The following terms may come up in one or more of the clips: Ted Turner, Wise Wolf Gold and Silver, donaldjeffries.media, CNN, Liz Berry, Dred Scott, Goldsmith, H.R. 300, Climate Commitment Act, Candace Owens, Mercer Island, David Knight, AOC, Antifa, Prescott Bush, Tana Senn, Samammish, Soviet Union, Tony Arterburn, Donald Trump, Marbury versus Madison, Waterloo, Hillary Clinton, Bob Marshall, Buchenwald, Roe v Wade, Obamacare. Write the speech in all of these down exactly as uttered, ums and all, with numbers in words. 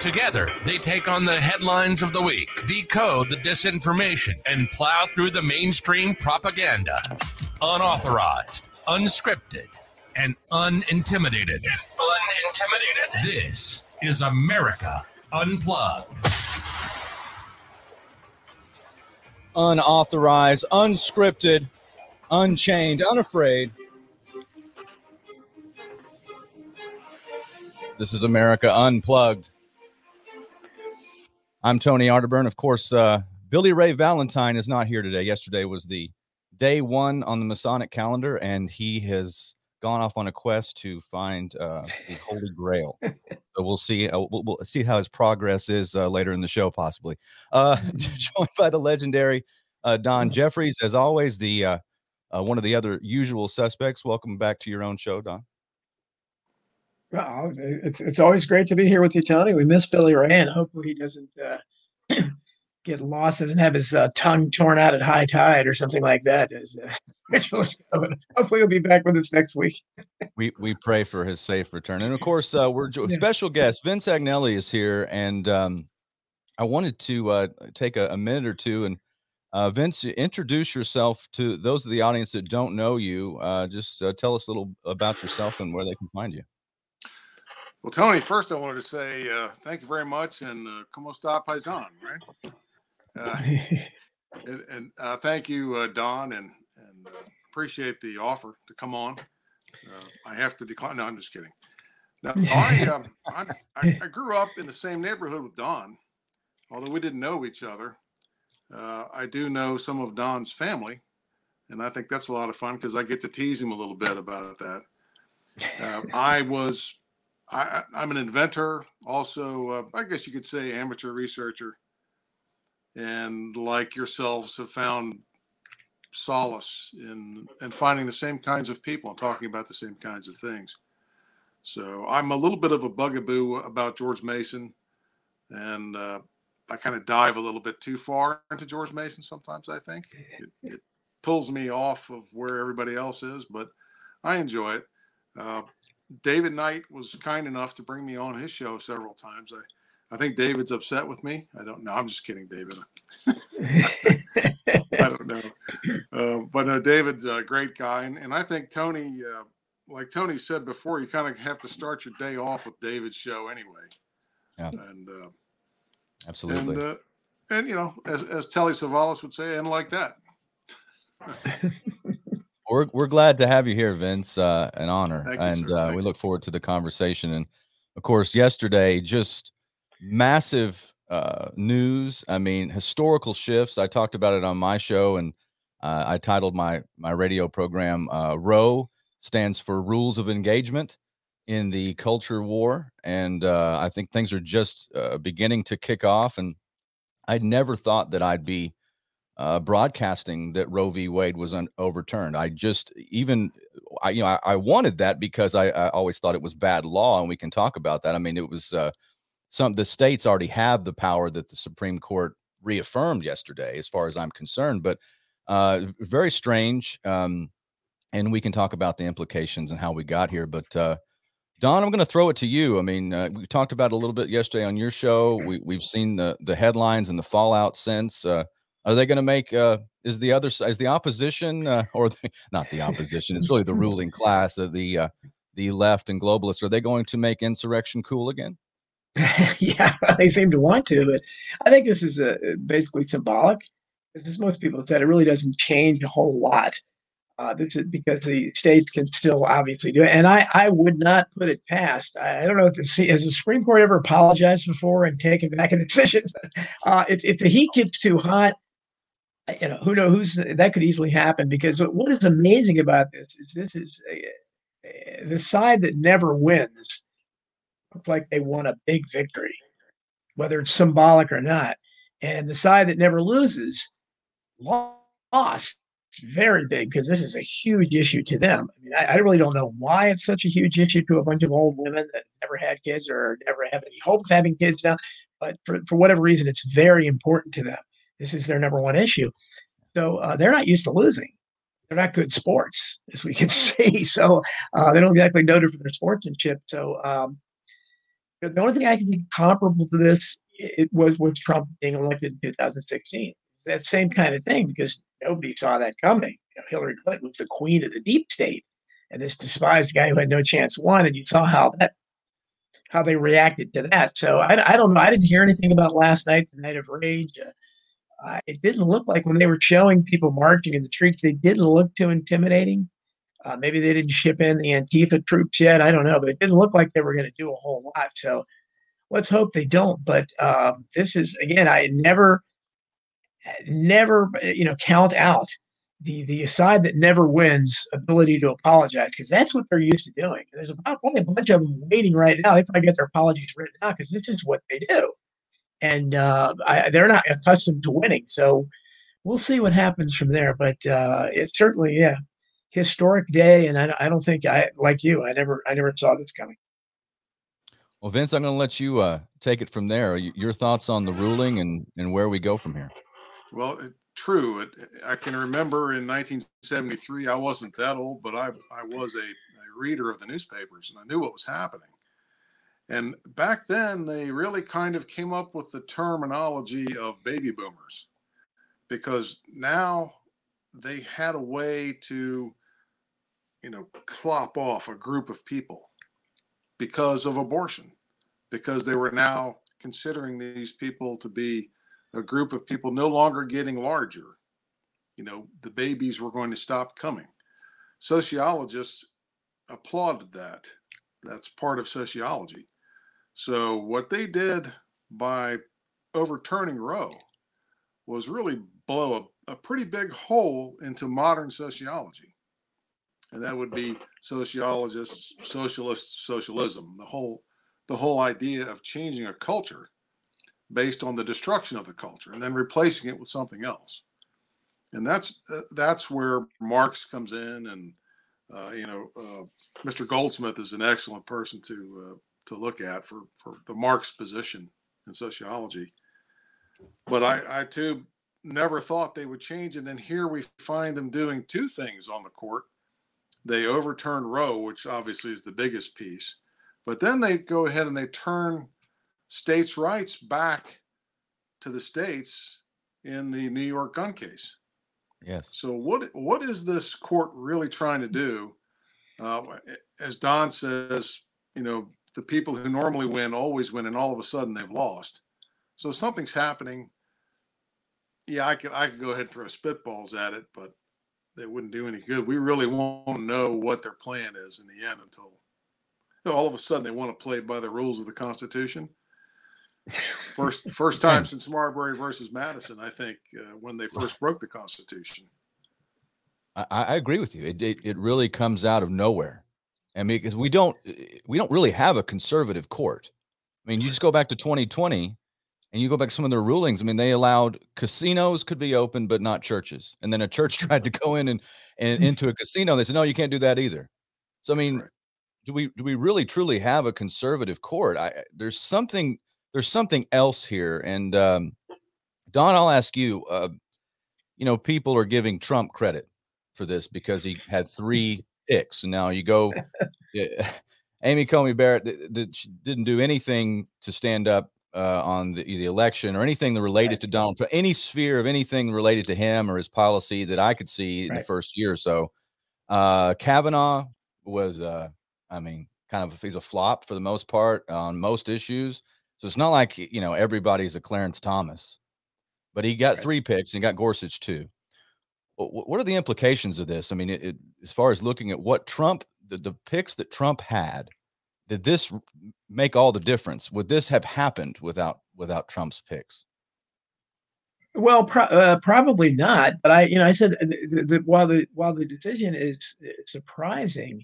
Together, they take on the headlines of the week, decode the disinformation, and plow through the mainstream propaganda. Unauthorized, unscripted, and unintimidated. Unintimidated? This is America Unplugged. Unauthorized, unscripted, unchained, unafraid. This is America Unplugged. I'm Tony Arterburn. Of course, uh, Billy Ray Valentine is not here today. Yesterday was the day one on the Masonic calendar, and he has gone off on a quest to find uh, the Holy Grail. So we'll see. Uh, we'll, we'll see how his progress is uh, later in the show, possibly. Uh, joined by the legendary uh, Don Jeffries, as always, the uh, uh, one of the other usual suspects. Welcome back to your own show, Don. Well, it's it's always great to be here with you, Tony. We miss Billy Ray, and hopefully he doesn't uh, get lost, doesn't have his uh, tongue torn out at high tide or something like that. As, uh, hopefully he'll be back with us next week. we we pray for his safe return. And, of course, uh, we're jo- special guest Vince Agnelli is here, and um, I wanted to uh, take a, a minute or two. And, uh, Vince, introduce yourself to those of the audience that don't know you. Uh, just uh, tell us a little about yourself and where they can find you. Well, Tony, first I wanted to say uh, thank you very much, and uh, como está paisan, right? Uh, and and uh, thank you, uh, Don, and, and uh, appreciate the offer to come on. Uh, I have to decline. No, I'm just kidding. Now, I, uh, I, I, I grew up in the same neighborhood with Don, although we didn't know each other. Uh, I do know some of Don's family, and I think that's a lot of fun because I get to tease him a little bit about that. Uh, I was... I, I'm an inventor, also, uh, I guess you could say amateur researcher, and like yourselves have found solace in, in finding the same kinds of people and talking about the same kinds of things. So I'm a little bit of a bugaboo about George Mason, and uh, I kind of dive a little bit too far into George Mason sometimes, I think. It, it pulls me off of where everybody else is, but I enjoy it. Uh, David Knight was kind enough to bring me on his show several times. I, I think David's upset with me. I don't know. I'm just kidding, David. I don't know. Uh, but no, David's a great guy. And, and I think Tony, uh, like Tony said before, you kind of have to start your day off with David's show anyway. Yeah. And uh, absolutely. And, uh, and, you know, as, as Telly Savalas would say, and like that. We're we're glad to have you here, Vince. Uh, an honor, you, and uh, we look forward to the conversation. And of course, yesterday, just massive uh, news. I mean, historical shifts. I talked about it on my show, and uh, I titled my my radio program uh, "Roe stands for Rules of Engagement in the Culture War," and uh, I think things are just uh, beginning to kick off. And I never thought that I'd be Uh, broadcasting that Roe v Wade was un- overturned. I just even I you know I, I wanted that because I, I always thought it was bad law, and we can talk about that. I mean, it was uh, some the states already have the power that the Supreme Court reaffirmed yesterday, as far as I'm concerned. But uh, very strange, um, and we can talk about the implications and how we got here. But uh, Don, I'm going to throw it to you. I mean, uh, we talked about it a little bit yesterday on your show. We we've seen the the headlines and the fallout since. Uh, Are they going to make, uh, is the other side, is the opposition, uh, or the, not the opposition, it's really the ruling class of the uh, the left and globalists, are they going to make insurrection cool again? Yeah, they seem to want to, but I think this is a, basically symbolic. As most people said, it really doesn't change a whole lot. Uh, this is because the states can still obviously do it. And I, I would not put it past. I, I don't know if the has the Supreme Court ever apologized before and taken back a decision. Uh, if, if the heat gets too hot, you know, who knows who's that could easily happen, because what is amazing about this is this is uh, the side that never wins looks like they won a big victory, whether it's symbolic or not. And the side that never loses lost very big, because this is a huge issue to them. I mean, I, I really don't know why it's such a huge issue to a bunch of old women that never had kids or never have any hope of having kids now. But for, for whatever reason, it's very important to them. This is their number one issue. So uh, they're not used to losing. They're not good sports, as we can see. So uh, they don't exactly know for their sportsmanship. So um, the only thing I can think comparable to this, it was with Trump being elected in two thousand sixteen. It's that same kind of thing, because nobody saw that coming. You know, Hillary Clinton was the queen of the deep state, and this despised guy who had no chance won. And you saw how that, how they reacted to that. So I, I don't know. I didn't hear anything about last night, the night of rage. Uh, Uh, it didn't look like, when they were showing people marching in the streets, they didn't look too intimidating. Uh, maybe they didn't ship in the Antifa troops yet. I don't know, but it didn't look like they were going to do a whole lot. So let's hope they don't. But uh, this is, again, I never, never, you know, count out the the side that never wins' ability to apologize, because that's what they're used to doing. There's about, probably a bunch of them waiting right now. They probably got their apologies written out, because this is what they do. And uh, I, they're not accustomed to winning. So we'll see what happens from there. But uh, it's certainly, yeah, historic day. And I, I don't think I, like you, I never, I never saw this coming. Well, Vince, I'm going to let you uh, take it from there. Your thoughts on the ruling and, and where we go from here. Well, true. I can remember in nineteen seventy-three, I wasn't that old, but I, I was a, a reader of the newspapers, and I knew what was happening. And back then, they really kind of came up with the terminology of baby boomers, because now they had a way to, you know, clop off a group of people because of abortion, because they were now considering these people to be a group of people no longer getting larger. You know, the babies were going to stop coming. Sociologists applauded that. That's part of sociology. So what they did by overturning Roe was really blow a, a pretty big hole into modern sociology. And that would be sociologists, socialists, socialism, the whole, the whole idea of changing a culture based on the destruction of the culture and then replacing it with something else. And that's, that's where Marx comes in, and Uh, you know, uh, Mister Goldsmith is an excellent person to uh, to look at for, for the Marx position in sociology. But I, I, too, never thought they would change it. And here we find them doing two things on the court. They overturn Roe, which obviously is the biggest piece. But then they go ahead and they turn states' rights back to the states in the New York gun case. Yes. So what what is this court really trying to do? Uh, as Don says, you know, the people who normally win always win, and all of a sudden they've lost. So something's happening. Yeah, I could I could go ahead and throw spitballs at it, but they wouldn't do any good. We really won't know what their plan is in the end until, you know, all of a sudden they want to play by the rules of the Constitution. First, first time since Marbury versus Madison, I think, uh, when they first broke the Constitution. I, I agree with you. It, it it really comes out of nowhere. I mean, because we don't we don't really have a conservative court. I mean, you just go back to twenty twenty, and you go back to some of their rulings. I mean, they allowed casinos could be open, but not churches. And then a church tried to go in and, and into a casino. They said, no, you can't do that either. So I mean, right. do we do we really truly have a conservative court? I there's something. There's something else here. And um, Don, I'll ask you, uh, you know, people are giving Trump credit for this because he had three picks. And now you go, yeah, Amy Coney Barrett th- th- didn't do anything to stand up uh, on the, the election or anything related right. to Donald Trump, any sphere of anything related to him or his policy that I could see right. in the first year or so. Uh, Kavanaugh was, uh, I mean, kind of, he's a flop for the most part on most issues. So it's not like, you know, everybody's a Clarence Thomas, but he got right. three picks and got Gorsuch too. What are the implications of this? I mean, it, it, as far as looking at what Trump, the, the picks that Trump had, did this make all the difference? Would this have happened without without Trump's picks? Well, pro- uh, probably not. But I, you know, I said the, the, while the while the decision is surprising,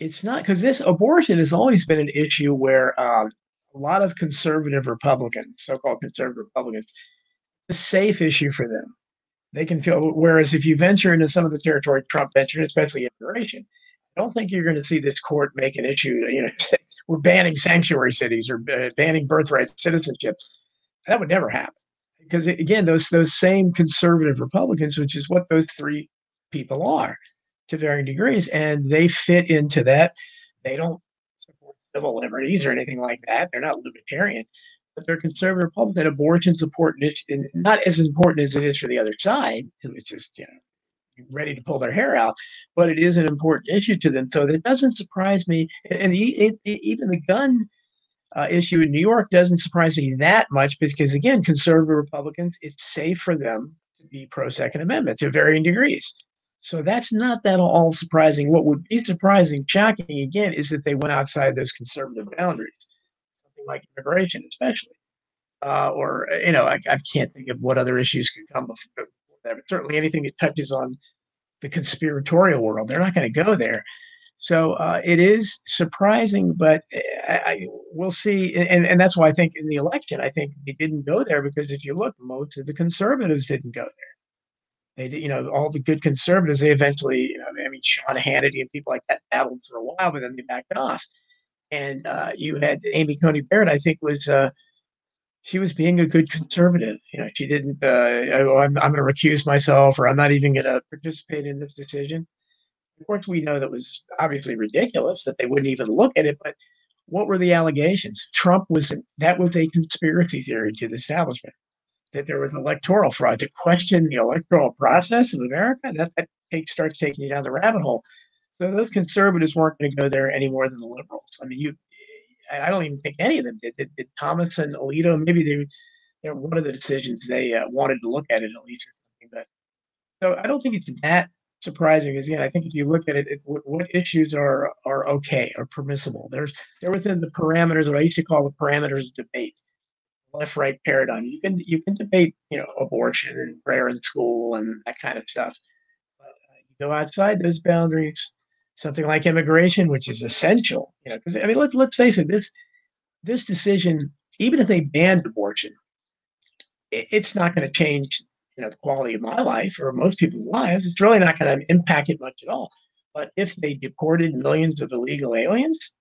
it's not, because this abortion has always been an issue where. Uh, A lot of conservative Republicans, so-called conservative Republicans, a safe issue for them. They can feel, whereas if you venture into some of the territory Trump ventured, especially immigration, I don't think you're going to see this court make an issue. You know, we're banning sanctuary cities or banning birthright citizenship. That would never happen. Because again, those those same conservative Republicans, which is what those three people are to varying degrees, and they fit into that. They don't support civil liberties or anything like that. They're not libertarian, but they're conservative Republican. Abortion's important, not as important as it is for the other side, who is just, you know, ready to pull their hair out, but it is an important issue to them. So that doesn't surprise me. And it, it, even the gun Uh, issue in New York doesn't surprise me that much, because again, conservative Republicans, it's safe for them to be pro-Second Amendment to varying degrees. So that's not that all surprising. What would be surprising, shocking again, is that they went outside those conservative boundaries, something like immigration, especially, uh, or you know, I, I can't think of what other issues could come before that. But certainly, anything that touches on the conspiratorial world, they're not going to go there. So uh, it is surprising, but I, I, we'll see. And, and that's why I think in the election, I think they didn't go there, because if you look, most of the conservatives didn't go there. They, you know, all the good conservatives, they eventually, you know, I mean, Sean Hannity and people like that battled for a while, but then they backed off. And uh, you had Amy Coney Barrett, I think was, uh, she was being a good conservative. You know, she didn't, uh, oh, I'm, I'm going to recuse myself, or I'm not even going to participate in this decision. Of course, we know that was obviously ridiculous that they wouldn't even look at it. But what were the allegations? Trump was that was a conspiracy theory to the establishment, that there was electoral fraud. To question the electoral process of America, that, that take, starts taking you down the rabbit hole. So those conservatives weren't going to go there any more than the liberals. I mean, you, I don't even think any of them did. Did, did Thomas and Alito? Maybe they, they're one of the decisions they uh, wanted to look at it at least, or something. But so I don't think it's that surprising. Is, again, I think if you look at it, it what, what issues are are okay or permissible? There's they're within the parameters of what I used to call the parameters of debate, left-right paradigm. You can you can debate, you know, abortion and prayer in school and that kind of stuff. But uh, you go outside those boundaries. Something like immigration, which is essential, you know, because I mean, let's let's face it, this this decision, even if they banned abortion, it, it's not going to change, you know, the quality of my life or most people's lives. It's really not going to impact it much at all. But if they deported millions of illegal aliens,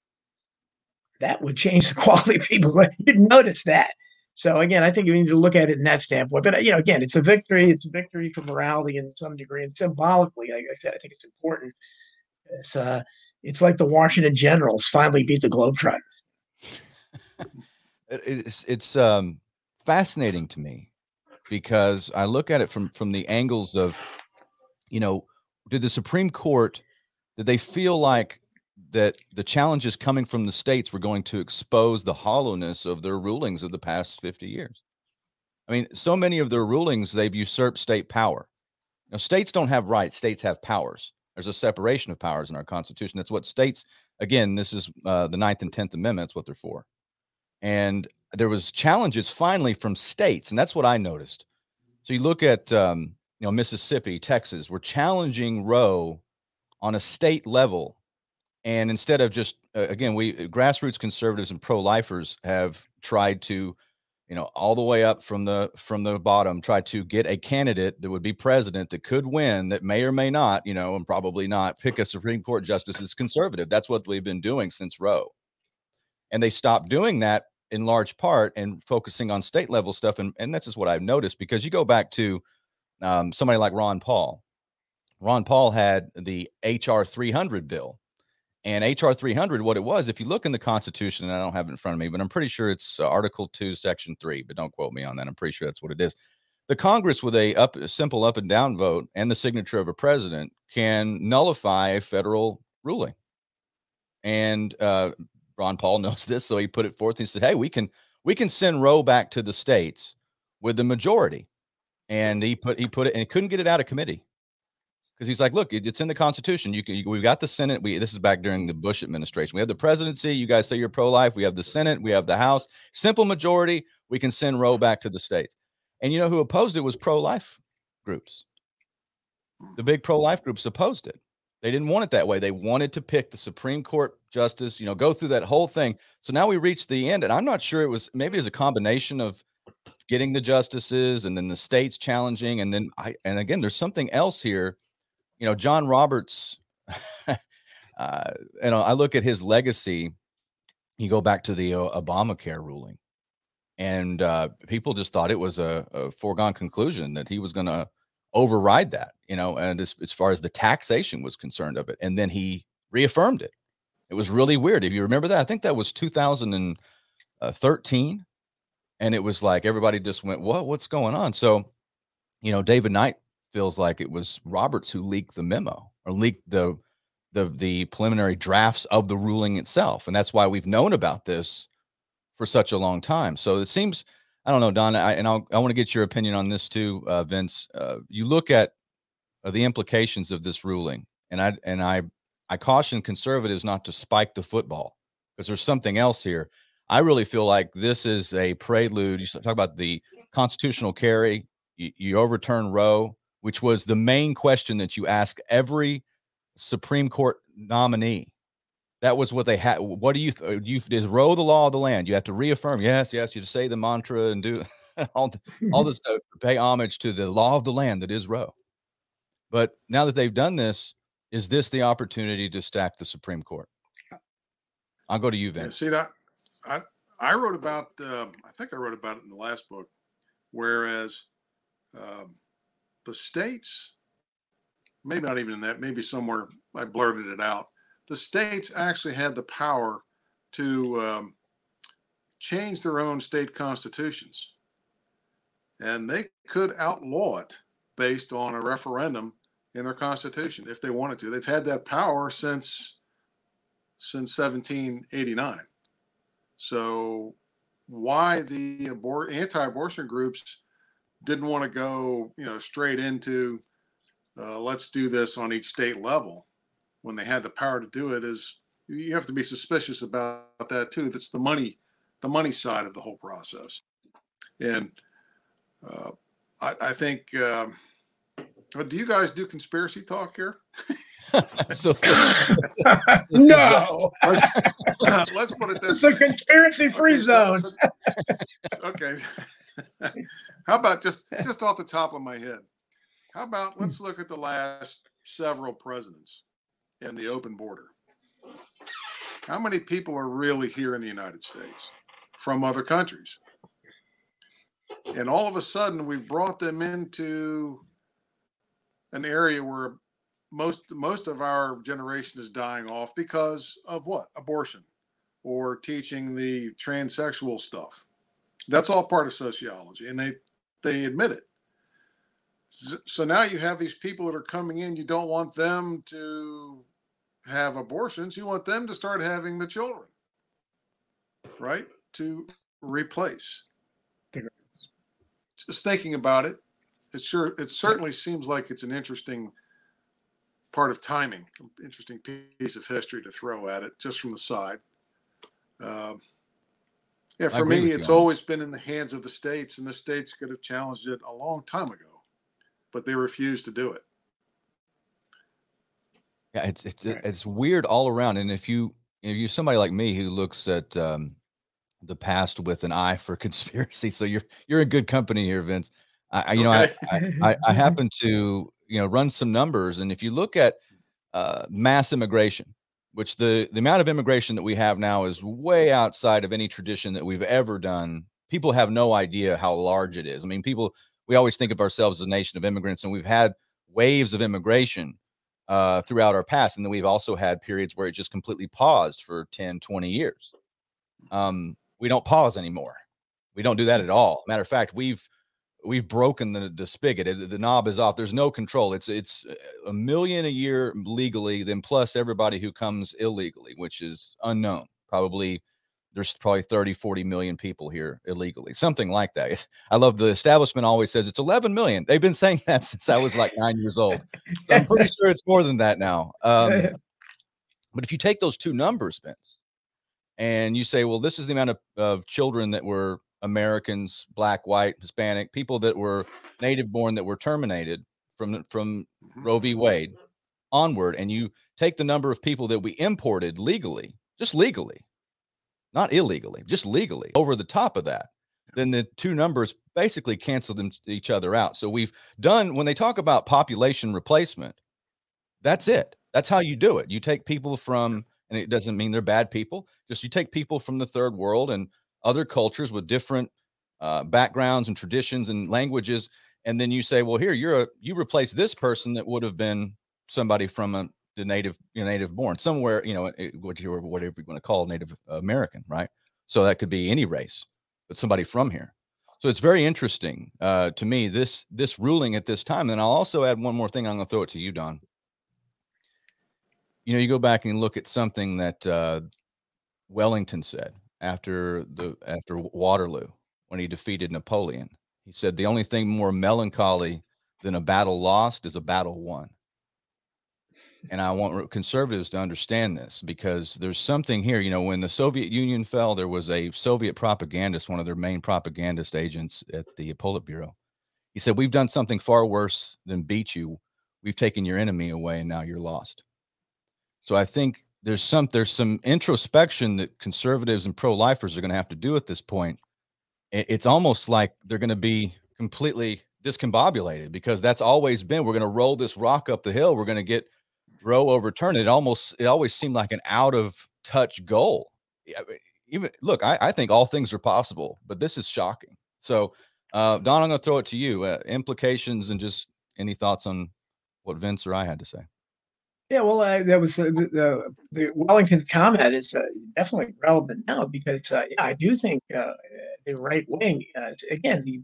that would change the quality of people's life. You didn't notice that. So again, I think you need to look at it in that standpoint. But you know, again, it's a victory. It's a victory for morality in some degree, and symbolically, like I said, I think it's important. It's uh, it's like the Washington Generals finally beat the Globetrotters. It's it's um fascinating to me, because I look at it from, from the angles of, you know, did the Supreme Court, did they feel like that the challenges coming from the states were going to expose the hollowness of their rulings of the past fifty years? I mean, so many of their rulings, they've usurped state power. Now, states don't have rights. States have powers. There's a separation of powers in our Constitution. That's what states, again, this is uh, the Ninth and Tenth Amendments, what they're for. And there was challenges finally from states, and that's what I noticed. So you look at um, you know, Mississippi, Texas, we're challenging Roe on a state level, and instead of just uh, again, we grassroots conservatives and pro-lifers have tried to, you know, all the way up from the from the bottom, try to get a candidate that would be president that could win, that may or may not, you know, and probably not pick a Supreme Court justice that's conservative. That's what we've been doing since Roe, and they stopped doing that in large part and focusing on state level stuff. And, and that's just what I've noticed, because you go back to um, somebody like Ron Paul. Ron Paul had the H R three hundred bill, and H R three hundred, what it was, if you look in the Constitution, and I don't have it in front of me, but I'm pretty sure it's uh, Article two, Section three, but don't quote me on that. I'm pretty sure that's what it is. The Congress, with a, up, a simple up and down vote and the signature of a president, can nullify a federal ruling. And, uh, Ron Paul knows this, so he put it forth. He said, hey, we can we can send Roe back to the states with the majority. And he put he put it, and he couldn't get it out of committee, because he's like, look, it, it's in the Constitution. You can you, we've got the Senate. We this is back during the Bush administration. We have the presidency. You guys say you're pro-life. We have the Senate. We have the House. Simple majority. We can send Roe back to the states. And you know who opposed it was pro-life groups. The big pro-life groups opposed it. They didn't want it that way. They wanted to pick the Supreme Court justice, you know, go through that whole thing. So now we reach the end, and I'm not sure it was, maybe it was a combination of getting the justices, and then the states challenging. And then I, and again, there's something else here, you know, John Roberts, uh, you know, I look at his legacy. You go back to the uh, Obamacare ruling, and uh, people just thought it was a, a foregone conclusion that he was going to override that, you know, and as, as far as the taxation was concerned of it. And then he reaffirmed it. It was really weird. If you remember that, I think that was two thousand thirteen. And it was like everybody just went, what, what's going on? So, you know, David Knight feels like it was Roberts who leaked the memo or leaked the the the preliminary drafts of the ruling itself. And that's why we've known about this for such a long time. So it seems, I don't know, Don, I, and I'll, I want to get your opinion on this too, uh, Vince. Uh, you look at uh, the implications of this ruling, and I and I I caution conservatives not to spike the football because there's something else here. I really feel like this is a prelude. You talk about the constitutional carry. You, you overturn Roe, which was the main question that you ask every Supreme Court nominee. That was what they had. What do you, th- you is Roe the law of the land? You have to reaffirm. Yes, yes. You just say the mantra and do all, the, all this stuff, pay homage to the law of the land that is Roe. But now that they've done this, is this the opportunity to stack the Supreme Court? I'll go to you, Vince. Yeah, see that? I I wrote about, uh, I think I wrote about it in the last book, whereas um, the states, maybe not even in that, maybe somewhere I blurted it out. The states actually had the power to um, change their own state constitutions. And they could outlaw it based on a referendum in their constitution if they wanted to. They've had that power since since seventeen eighty-nine. So why the abor- anti-abortion groups didn't want to go, you know, straight into uh, let's do this on each state level when they had the power to do it is you have to be suspicious about that too. That's the money, the money side of the whole process. And uh, I, I think. Um, do you guys do conspiracy talk here? So, no. Let's, uh, let's put it this way. It's a conspiracy-free okay, zone. So, so, okay. How about just, just off the top of my head, how about let's look at the last several presidents and the open border. How many people are really here in the United States from other countries? And all of a sudden, we've brought them into an area where most most of our generation is dying off because of what? Abortion or teaching the transsexual stuff. That's all part of sociology, and they they admit it. So now you have these people that are coming in. You don't want them to have abortions. You want them to start having the children, right? To replace. Just thinking about it, it sure it certainly seems like it's an interesting part of timing, interesting piece of history to throw at it just from the side. Uh, yeah, for me, it's always been in the hands of the states, and the states could have challenged it a long time ago, but they refused to do it. Yeah, it's it's it's weird all around. And if you if you're somebody like me who looks at um, the past with an eye for conspiracy, so you're you're in good company here, Vince. I you know I, I I happen to you know run some numbers, and if you look at uh, mass immigration, which the the amount of immigration that we have now is way outside of any tradition that we've ever done. People have no idea how large it is. I mean, people we always think of ourselves as a nation of immigrants, and we've had waves of immigration uh, throughout our past, and then we've also had periods where it just completely paused for ten, twenty years. Um, we don't pause anymore. We don't do that at all. Matter of fact, we've We've broken the, the spigot. It, the knob is off. There's no control. It's it's a million a year legally, then plus everybody who comes illegally, which is unknown. Probably there's probably thirty, forty million people here illegally, something like that. I love the establishment always says it's eleven million. They've been saying that since I was like nine years old. So I'm pretty sure it's more than that now. Um, but if you take those two numbers, Vince, and you say, well, this is the amount of, of children that were Americans, black, white, Hispanic, people that were native born that were terminated from from Roe v Wade onward, and you take the number of people that we imported legally, just legally, not illegally, just legally, over the top of that, then the two numbers basically cancel them, each other out. So we've done, when they talk about population replacement, that's it. That's how you do it. You take people from, and it doesn't mean they're bad people, just you take people from the third world and other cultures with different uh, backgrounds and traditions and languages. And then you say, well, here, you're a, you replace this person that would have been somebody from a the native, you know, native born somewhere, you know, what you whatever you want to call Native American. Right. So that could be any race, but somebody from here. So it's very interesting uh, to me, this, this ruling at this time. And I'll also add one more thing. I'm going to throw it to you, Don. You know, you go back and look at something that uh, Wellington said after the after Waterloo, when he defeated Napoleon. He said, the only thing more melancholy than a battle lost is a battle won. And I want conservatives to understand this, because there's something here. You know, when the Soviet Union fell, there was a Soviet propagandist, one of their main propagandist agents at the Politburo. He said, we've done something far worse than beat you. We've taken your enemy away, and now you're lost. So I think there's some there's some introspection that conservatives and pro-lifers are going to have to do at this point. It's almost like they're going to be completely discombobulated, because that's always been, we're going to roll this rock up the hill. We're going to get Roe overturned. It almost it always seemed like an out of touch goal. I mean, even look, I, I think all things are possible, but this is shocking. So, uh, Don, I'm going to throw it to you. Uh, implications and just any thoughts on what Vince or I had to say. Yeah, well, uh, that was uh, the, the Wellington comment is uh, definitely relevant now, because uh, yeah, I do think uh, the right wing uh, again. The,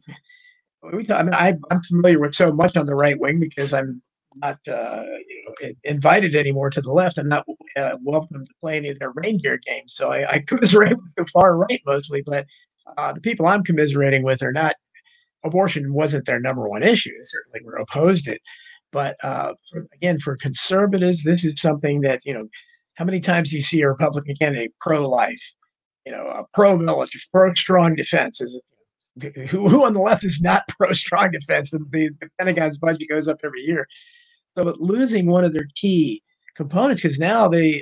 we talk, I mean, I, I'm familiar with so much on the right wing because I'm not uh, you know, invited anymore to the left. I'm not uh, welcome to play any of their reindeer games, so I, I commiserate with the far right mostly. But uh, the people I'm commiserating with are not. Abortion wasn't their number one issue. They certainly were opposed to it. But uh, for, again, for conservatives, this is something that, you know, how many times do you see a Republican candidate pro-life, you know, uh, pro-military, pro-strong defense? Is it, who, who on the left is not pro-strong defense? The, the, the Pentagon's budget goes up every year. So but losing one of their key components, because now they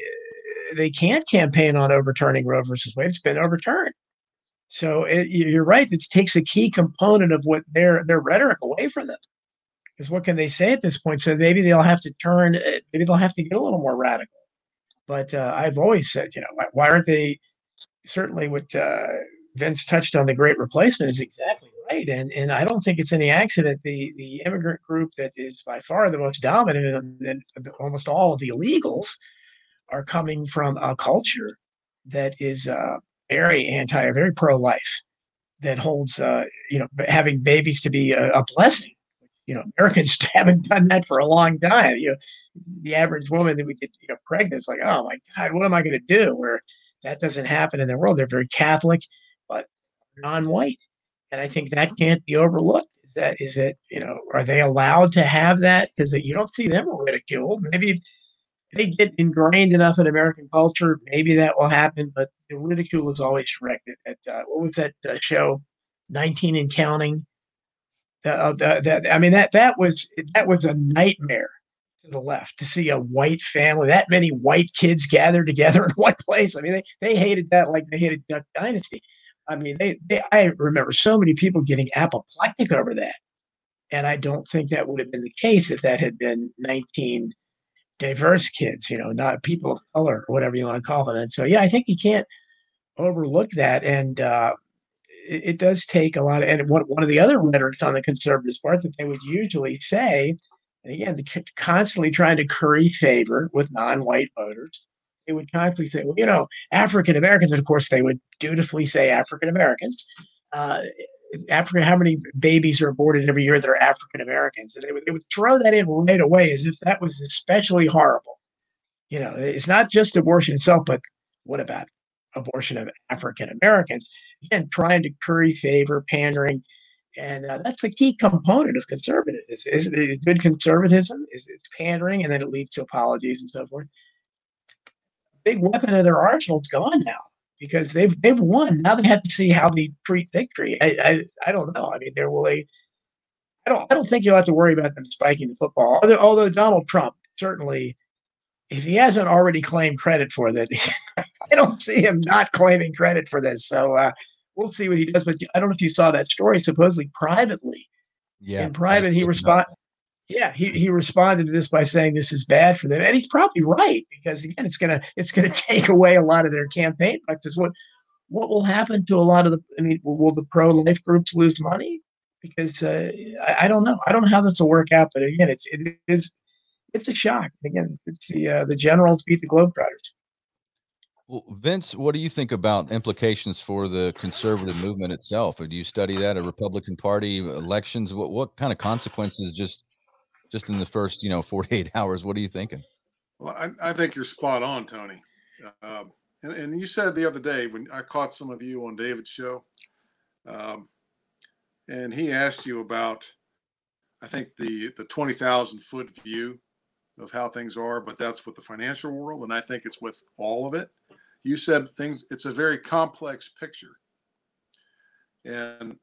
they can't campaign on overturning Roe versus Wade. It's been overturned. So it, you're right. It takes a key component of what their their rhetoric away from them. Because what can they say at this point? So maybe they'll have to turn, maybe they'll have to get a little more radical. But uh, I've always said, you know, why, why aren't they, certainly what uh, Vince touched on, the great replacement is exactly right. And and I don't think it's any accident. The the immigrant group that is by far the most dominant, and almost all of the illegals are coming from a culture that is uh, very anti, very pro-life, that holds, uh, you know, having babies to be a, a blessing. You know, Americans haven't done that for a long time. You know, the average woman that we get, you know, pregnant is like, oh my God, what am I going to do? Where that doesn't happen in their world. They're very Catholic, but non-white. And I think that can't be overlooked. Is that, is it, you know, are they allowed to have that? Because you don't see them ridiculed. Maybe if they get ingrained enough in American culture, maybe that will happen. But the ridicule is always directed at, uh, what was that uh, show, nineteen and Counting? Uh, the, the, I mean, that that was that was a nightmare to the left, to see a white family, that many white kids gathered together in one place. I mean, they, they hated that like they hated Duck Dynasty. I mean, they, they I remember so many people getting apoplectic over that. And I don't think that would have been the case if that had been nineteen diverse kids, you know, not people of color or whatever you want to call them. And so, yeah, I think you can't overlook that. And, uh, it does take a lot of, and one of the other rhetorics on the conservatives' part that they would usually say, and again, they're constantly trying to curry favor with non-white voters. They would constantly say, well, you know, African Americans, and of course they would dutifully say African Americans. Uh, African, how many babies are aborted every year that are African Americans? And they would, they would throw that in right away as if that was especially horrible. You know, it's not just abortion itself, but what about it? Abortion of African Americans, again, trying to curry favor, pandering. And uh, that's a key component of conservatism. Is, is it good conservatism? Is it's pandering, and then it leads to apologies and so forth. Big weapon of their arsenal's gone now, because they've they've won. Now they have to see how they treat victory. I I, I don't know. I mean, there will a. I don't I don't think you'll have to worry about them spiking the football. Although, although Donald Trump certainly, if he hasn't already claimed credit for that. I don't see him not claiming credit for this. So uh, we'll see what he does. But I don't know if you saw that story, supposedly privately. Yeah. In private, he responded. Yeah, he, he responded to this by saying this is bad for them. And he's probably right, because, again, it's going to it's gonna take away a lot of their campaign practice. What what will happen to a lot of the – I mean, will, will the pro-life groups lose money? Because uh, I, I don't know. I don't know how this will work out. But, again, it's, it is, it's a shock. Again, it's the, uh, the generals beat the Globetrotters. Well, Vince, what do you think about implications for the conservative movement itself? Or do you study that, a Republican Party, elections? What what kind of consequences just – Just in the first, you know, forty-eight hours, what are you thinking? Well, I, I think you're spot on, Tony. Um, and, and you said the other day when I caught some of you on David's show, um, and he asked you about, I think, the the twenty thousand foot view of how things are, but that's with the financial world, and I think it's with all of it. You said things, it's a very complex picture. And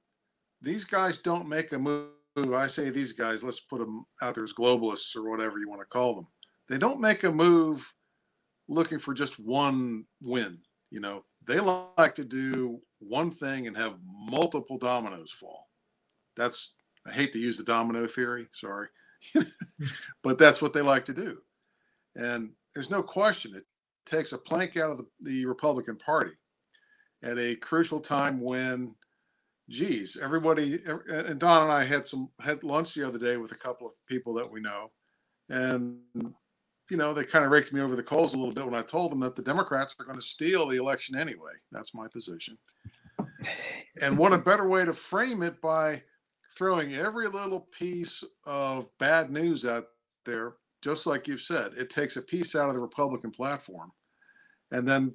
these guys don't make a move. I say these guys, let's put them out there as globalists or whatever you want to call them. They don't make a move looking for just one win. You know, they like to do one thing and have multiple dominoes fall. That's, I hate to use the domino theory, sorry, but that's what they like to do. And there's no question it takes a plank out of the, the Republican Party at a crucial time when, geez, everybody, and Don and I had some had lunch the other day with a couple of people that we know, and, you know, they kind of raked me over the coals a little bit when I told them that the Democrats are going to steal the election anyway. That's my position. And what a better way to frame it by throwing every little piece of bad news out there, just like you've said. It takes a piece out of the Republican platform, and then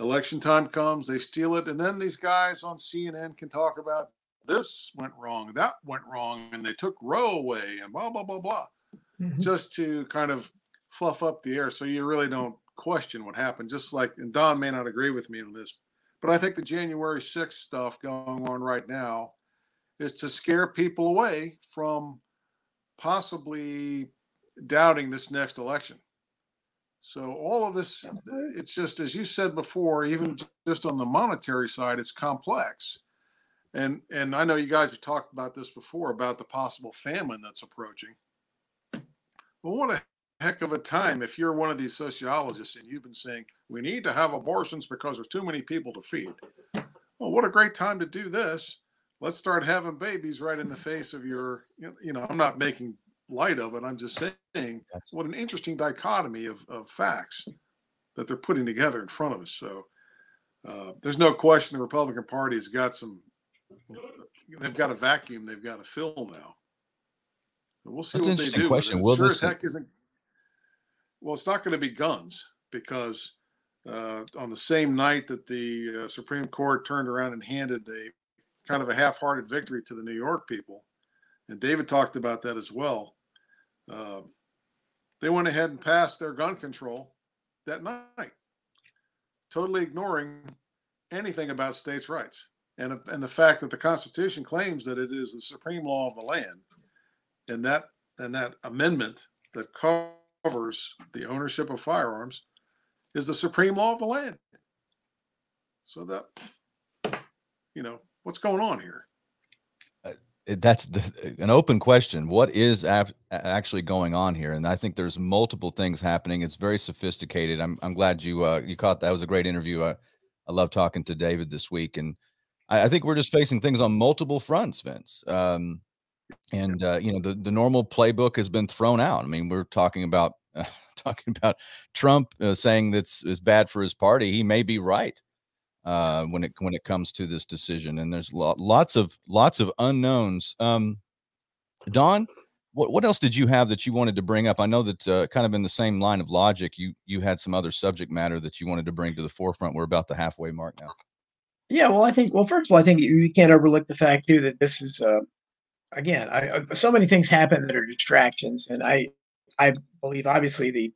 election time comes, they steal it, and then these guys on C N N can talk about this went wrong, that went wrong, and they took Roe away, and blah, blah, blah, blah, mm-hmm. just to kind of fluff up the air so you really don't question what happened, just like, and Don may not agree with me on this, but I think the January sixth stuff going on right now is to scare people away from possibly doubting this next election. So all of this, it's just, as you said before, even just on the monetary side, it's complex. And and I know you guys have talked about this before, about the possible famine that's approaching. Well, what a heck of a time if you're one of these sociologists and you've been saying, we need to have abortions because there's too many people to feed. Well, what a great time to do this. Let's start having babies right in the face of your, you know, I'm not making light of it. I'm just saying what an interesting dichotomy of, of facts that they're putting together in front of us. So uh, there's no question the Republican Party has got some, they've got a vacuum they've got to fill now. And we'll see. That's what they do. Question. It will sure as heck isn't, well, it's not going to be guns, because uh, on the same night that the uh, Supreme Court turned around and handed a kind of a half-hearted victory to the New York people, and David talked about that as well. Uh, they went ahead and passed their gun control that night, totally ignoring anything about states' rights and, and the fact that the Constitution claims that it is the supreme law of the land, and that and that amendment that covers the ownership of firearms is the supreme law of the land. So that, you know, what's going on here? That's the, an open question. What is ap- actually going on here? And I think there's multiple things happening. It's very sophisticated. I'm I'm glad you uh, you caught that. It was a great interview. I, I love talking to David this week. And I, I think we're just facing things on multiple fronts, Vince. Um, and, uh, you know, the, the normal playbook has been thrown out. I mean, we're talking about uh, talking about Trump uh, saying that's is bad for his party. He may be right. Uh, when it when it comes to this decision, and there's lo- lots of lots of unknowns. Um, Don, what what else did you have that you wanted to bring up? I know that uh, kind of in the same line of logic, you you had some other subject matter that you wanted to bring to the forefront. We're about the halfway mark now. Yeah, well, I think well, first of all, I think you can't overlook the fact too that this is uh, again, I, so many things happen that are distractions, and I I believe obviously the.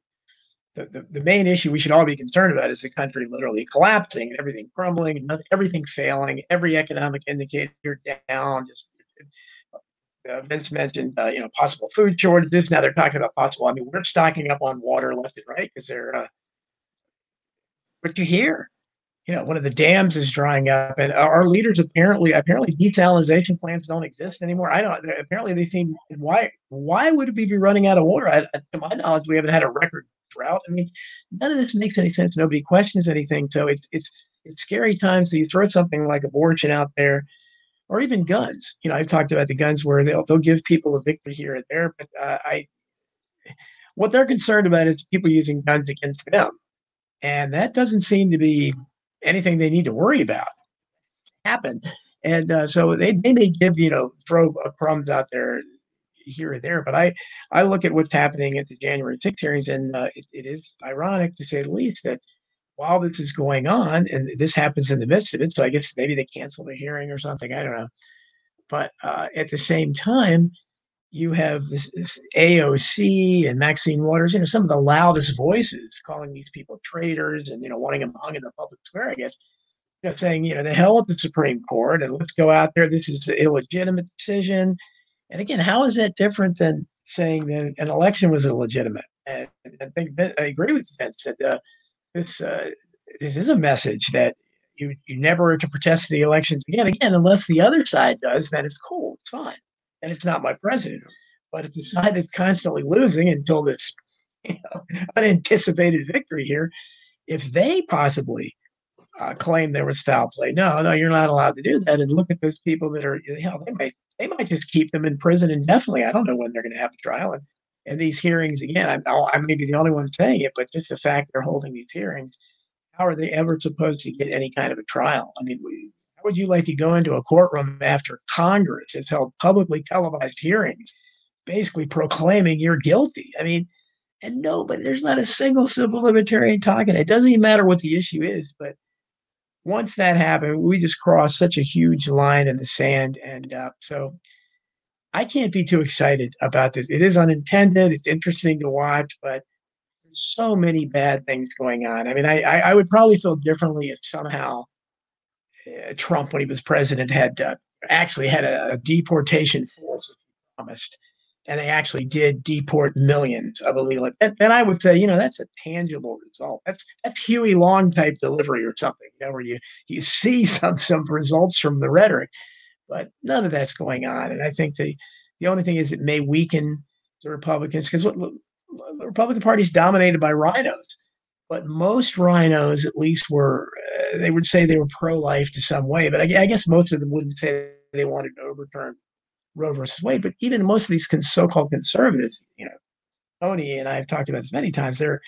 The, the, the main issue we should all be concerned about is the country literally collapsing and everything crumbling and nothing, everything failing, every economic indicator down. Just uh, Vince mentioned, uh, you know, possible food shortages. Now they're talking about possible. I mean, we're stocking up on water left and right because they're. Uh, but you hear you know, one of the dams is drying up, and our leaders apparently, apparently desalinization plants don't exist anymore. I don't, apparently they seem, why, why would we be running out of water? I, to my knowledge, we haven't had a record drought. I mean, none of this makes any sense. Nobody questions anything. So it's, it's, it's scary times. So you throw something like abortion out there, or even guns. You know, I've talked about the guns where they'll, they'll give people a victory here and there, but uh, I, what they're concerned about is people using guns against them. And that doesn't seem to be anything they need to worry about happen. And uh, so they, they may give, you know, throw crumbs out there here or there. But I, I look at what's happening at the January sixth hearings, and uh, it, it is ironic, to say the least, that while this is going on, and this happens in the midst of it, so I guess maybe they canceled a hearing or something, I don't know. But uh, at the same time, you have this, this A O C and Maxine Waters, you know, some of the loudest voices calling these people traitors and, you know, wanting them hung in the public square, I guess, you know, saying, you know, the hell with the Supreme Court and let's go out there. This is an illegitimate decision. And again, how is that different than saying that an election was illegitimate? And I think that I agree with Vince that uh, this, uh, this is a message that you, you never are to protest the elections again, again, unless the other side does, then it's cool, it's fine. And it's not my president, but it's the side that's constantly losing until this, you know, unanticipated victory here. If they possibly uh, claim there was foul play, no, no, you're not allowed to do that. And look at those people that are, you know, they might, they might just keep them in prison indefinitely. I don't know when they're going to have a trial. And, and these hearings, again, I'm, I may be the only one saying it, but just the fact they're holding these hearings, how are they ever supposed to get any kind of a trial? I mean, we, would you like to go into a courtroom after Congress has held publicly televised hearings, basically proclaiming you're guilty? I mean, and nobody, there's not a single civil libertarian talking. It doesn't even matter what the issue is. But once that happened, we just crossed such a huge line in the sand. And uh, so I can't be too excited about this. It is unintended. It's interesting to watch, but there's so many bad things going on. I mean, I, I, I would probably feel differently if somehow Trump, when he was president, had uh, actually had a, a deportation force, as he promised, and they actually did deport millions of illegal. And, and I would say, you know, that's a tangible result. That's that's Huey Long type delivery or something, you know, where you you see some some results from the rhetoric, but none of that's going on. And I think the the only thing is it may weaken the Republicans, because what, what the Republican Party is dominated by rhinos. But most rhinos, at least, were, uh, they would say they were pro-life to some way. But I, I guess most of them wouldn't say they wanted to overturn Roe versus Wade. But even most of these con- so-called conservatives, you know, Tony and I have talked about this many times, they're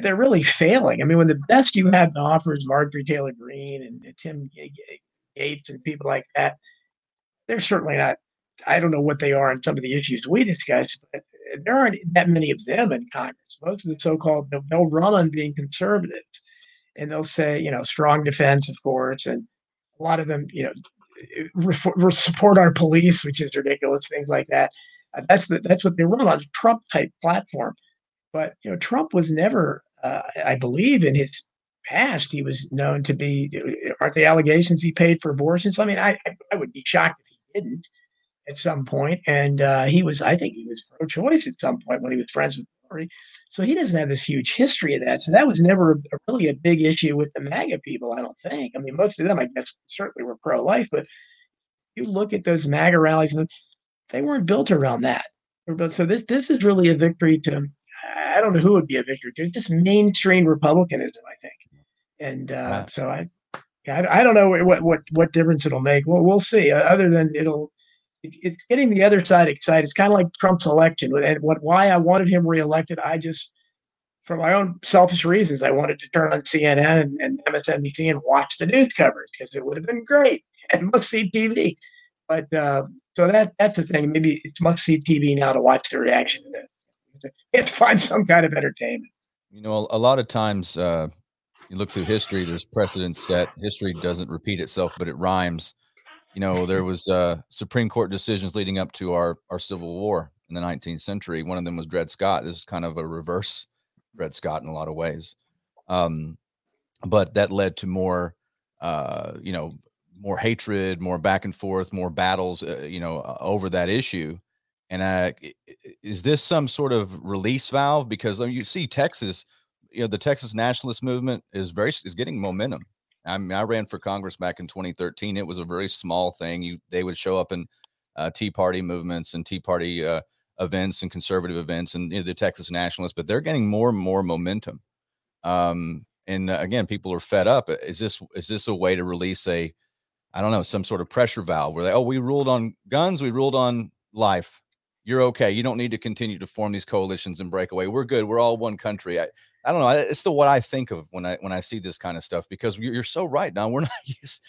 they're really failing. I mean, when the best you have to offer is Marjorie Taylor Greene and uh, Tim G- G- Gates and people like that, they're certainly not, I don't know what they are on some of the issues we discuss, but there aren't that many of them in Congress. Most of the so-called, they'll, they'll run on being conservatives, and they'll say, you know, strong defense, of course, and a lot of them, you know, re- re- support our police, which is ridiculous, things like that. Uh, that's the, that's what they run on, a Trump-type platform. But, you know, Trump was never, uh, I believe in his past, he was known to be, aren't the allegations he paid for abortions? I mean, I, I would be shocked if he didn't at some point. And uh, he was, I think he was pro-choice at some point when he was friends with Hillary. So he doesn't have this huge history of that. So that was never a, a really a big issue with the MAGA people, I don't think. I mean, most of them, I guess, certainly were pro-life, but you look at those MAGA rallies, and they weren't built around that. So this this is really a victory to, I don't know who would be a victory to, it's just mainstream Republicanism, I think. And uh, wow. so I, I I don't know what, what, what difference it'll make. Well, we'll see, other than it'll, it's getting the other side excited. It's kind of like Trump's election. And what, why I wanted him reelected, I just, for my own selfish reasons, I wanted to turn on C N N and, and M S N B C and watch the news coverage because it would have been great and must-see T V. But uh, so that that's the thing. Maybe it's must-see T V now to watch the reaction to this. You have to find some kind of entertainment. You know, a lot of times uh, you look through history, there's precedent set. History doesn't repeat itself, but it rhymes. You know, there was uh, Supreme Court decisions leading up to our, our Civil War in the nineteenth century. One of them was Dred Scott. This is kind of a reverse Dred Scott in a lot of ways. Um, but that led to more, uh, you know, more hatred, more back and forth, more battles, uh, you know, uh, over that issue. And uh, is this some sort of release valve? Because I mean, you see Texas, you know, the Texas nationalist movement is very is getting momentum. I mean, I ran for Congress back in twenty thirteen. It was a very small thing. You they would show up in uh, Tea Party movements and Tea Party uh, events and conservative events and you know, the Texas nationalists, but they're getting more and more momentum. Um, and uh, again, people are fed up. Is this is this a way to release a, I don't know, some sort of pressure valve where they, oh, we ruled on guns, we ruled on life. You're okay. You don't need to continue to form these coalitions and break away. We're good. We're all one country. I, I don't know. It's the what I think of when I when I see this kind of stuff, because you're, you're so right, Don. We're not used,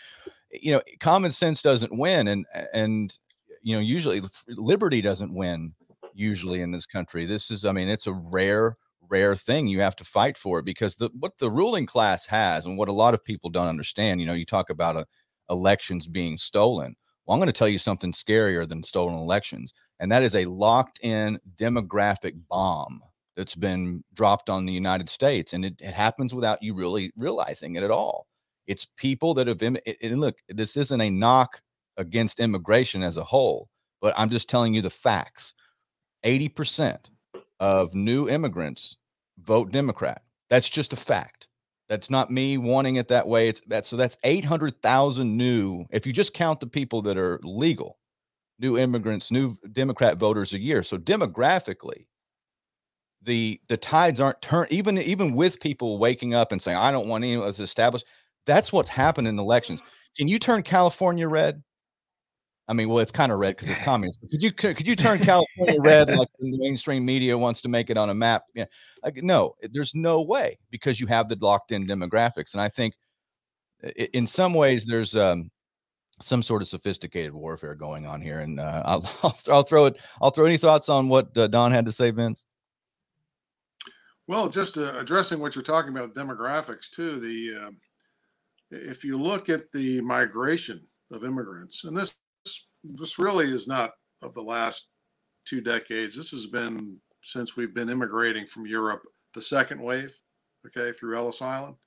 you know, common sense doesn't win. And, and you know, usually liberty doesn't win usually in this country. This is, I mean, it's a rare, rare thing. You have to fight for it, because the what the ruling class has and what a lot of people don't understand, you know, you talk about a, elections being stolen. Well, I'm going to tell you something scarier than stolen elections. And that is a locked in demographic bomb that's been dropped on the United States. And it, it happens without you really realizing it at all. It's people that have been, and look, this isn't a knock against immigration as a whole, but I'm just telling you the facts. eighty percent of new immigrants vote Democrat. That's just a fact. That's not me wanting it that way. It's that. So that's eight hundred thousand new, if you just count the people that are legal, new immigrants, new Democrat voters a year. So demographically, the the tides aren't turned, even, even with people waking up and saying, I don't want any of this established. That's what's happened in elections. Can you turn California red? I mean, well, it's kind of red because it's communist. Could you could you turn California red like the mainstream media wants to make it on a map? Yeah, like, no, there's no way, because you have the locked-in demographics. And I think in some ways there's um, some sort of sophisticated warfare going on here. And uh, I'll, I'll I'll throw it. I'll throw any thoughts on what uh, Don had to say, Vince. Well, just uh, addressing what you're talking about, demographics too. The uh, if you look at the migration of immigrants, and this. This really is not of the last two decades. This has been since we've been immigrating from Europe, the second wave, okay, through Ellis Island.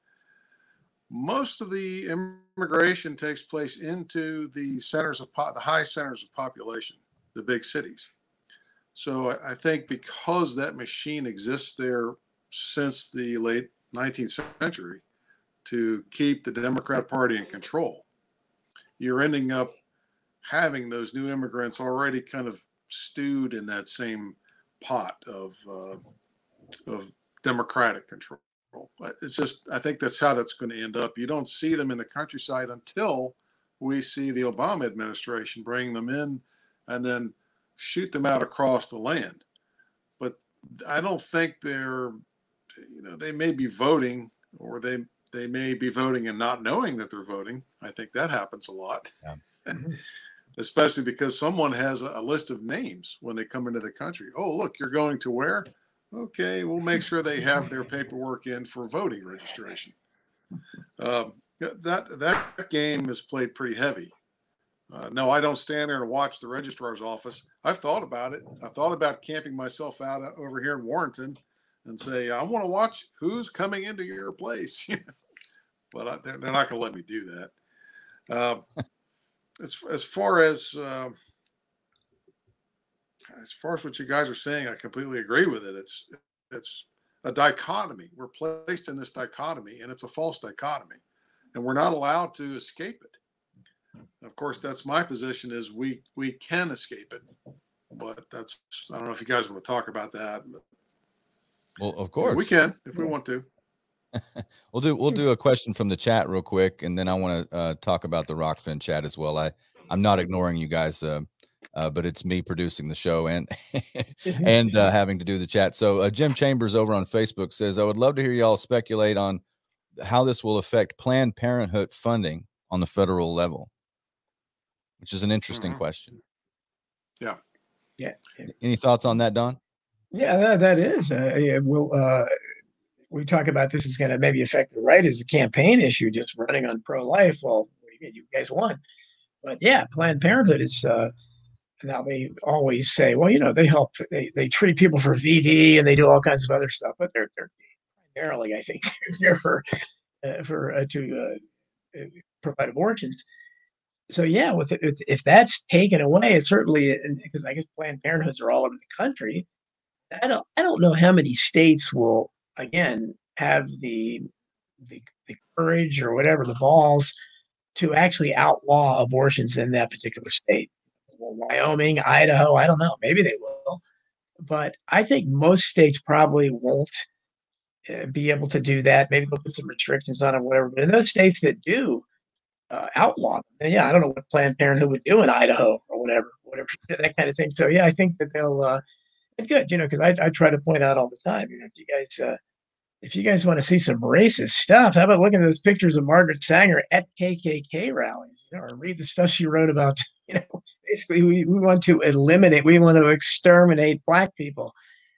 Most of the immigration takes place into the centers of po- the high centers of population, the big cities. So I, I think because that machine exists there since the late nineteenth century to keep the Democrat Party in control, you're ending up having those new immigrants already kind of stewed in that same pot of uh, of democratic control. It's just, I think that's how that's going to end up. You don't see them in the countryside until we see the Obama administration bring them in and then shoot them out across the land. But I don't think they're, you know, they may be voting, or they they may be voting and not knowing that they're voting. I think that happens a lot. Yeah. Mm-hmm. Especially because someone has a list of names when they come into the country. Oh, look, you're going to where? Okay, we'll make sure they have their paperwork in for voting registration. Um, that that game is played pretty heavy. Uh, no, I don't stand there and watch the registrar's office. I've thought about it. I thought about camping myself out over here in Warrenton and say, I want to watch who's coming into your place. But I, they're, they're not going to let me do that. Um, As as far as uh, as far as what you guys are saying, I completely agree with it. It's it's a dichotomy. We're placed in this dichotomy, and it's a false dichotomy, and we're not allowed to escape it. Of course, that's my position: is we we can escape it, but that's I don't know if you guys want to talk about that. Well, of course, we can if we want to. we'll do we'll do a question from the chat real quick, and then I want to uh, talk about the Rockfin chat as well. I I'm not ignoring you guys, uh, uh, but it's me producing the show and and uh, having to do the chat. So uh, Jim Chambers over on Facebook says, I would love to hear y'all speculate on how this will affect Planned Parenthood funding on the federal level, which is an interesting mm-hmm. question. Yeah, yeah. Any thoughts on that, Don? Yeah, that, that is. Uh, yeah, we'll. Uh... We talk about this is going to maybe affect the right as a campaign issue, just running on pro-life. Well, you guys won. But yeah, Planned Parenthood is uh, now they always say, well, you know, they help, they they treat people for V D and they do all kinds of other stuff. But they're, they're primarily, I think, they're for, uh, for uh, to uh, provide abortions. So yeah, with if that's taken away, it certainly, because I guess Planned Parenthoods are all over the country. I don't I don't know how many states will. Again, have the, the the courage or whatever, the balls to actually outlaw abortions in that particular state. Well, Wyoming, Idaho, I don't know. Maybe they will. But I think most states probably won't uh, be able to do that. Maybe they'll put some restrictions on it, whatever. But in those states that do uh, outlaw them, yeah, I don't know what Planned Parenthood would do in Idaho or whatever, whatever, that kind of thing. So, yeah, I think that they'll uh, – good, you know, because I, I try to point out all the time, you know, if you guys uh, – if you guys want to see some racist stuff, how about looking at those pictures of Margaret Sanger at K K K rallies, you know, or read the stuff she wrote about, you know, basically we, we want to eliminate, we want to exterminate black people.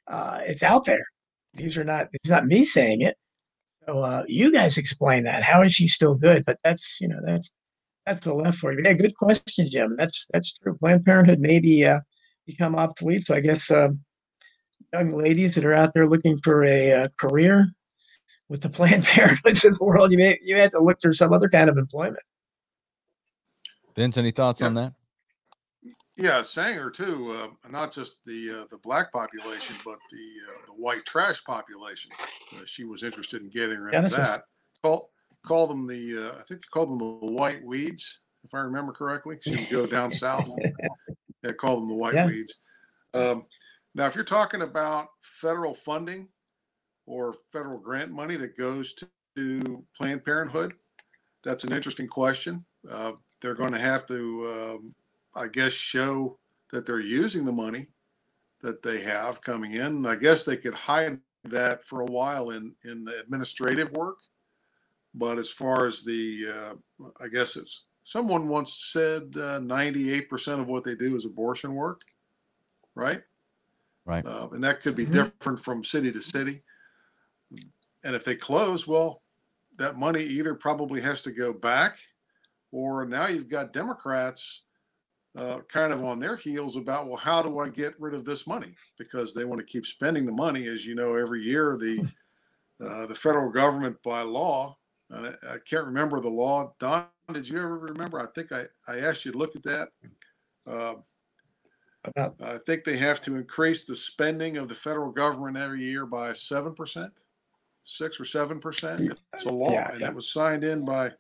Uh, it's out there. These are not, it's not me saying it. So uh, you guys explain that. How is she still good? But that's, you know, that's, that's the left for you. Yeah, good question, Jim. That's, that's true. Planned Parenthood may be, uh, become obsolete. So I guess, um, uh, young ladies that are out there looking for a uh, career with the Planned Parenthood of the world, you may you may have to look for some other kind of employment. Vince, any thoughts yeah. on that? Yeah, Sanger too. Uh, not just the uh, the black population, but the uh, the white trash population. Uh, she was interested in getting rid yeah, of that. Is- call call them the uh, I think they called them the white weeds, if I remember correctly. She would go down south. Yeah, call them the white yeah. weeds. Um, Now, if you're talking about federal funding or federal grant money that goes to, to Planned Parenthood, that's an interesting question. Uh, they're going to have to, um, I guess, show that they're using the money that they have coming in. And I guess they could hide that for a while in, in the administrative work. But as far as the, uh, I guess it's, someone once said uh, ninety-eight percent of what they do is abortion work, right? Right. Uh, and that could be mm-hmm. different from city to city. And if they close, well, that money either probably has to go back, or now you've got Democrats uh, kind of on their heels about, well, how do I get rid of this money? Because they want to keep spending the money. As you know, every year the uh, the federal government by law, and I, I can't remember the law. Don, did you ever remember? I think I, I asked you to look at that. Uh, Uh, I think they have to increase the spending of the federal government every year by seven percent, six or seven percent. It's a law, yeah, and yeah. it was signed in by,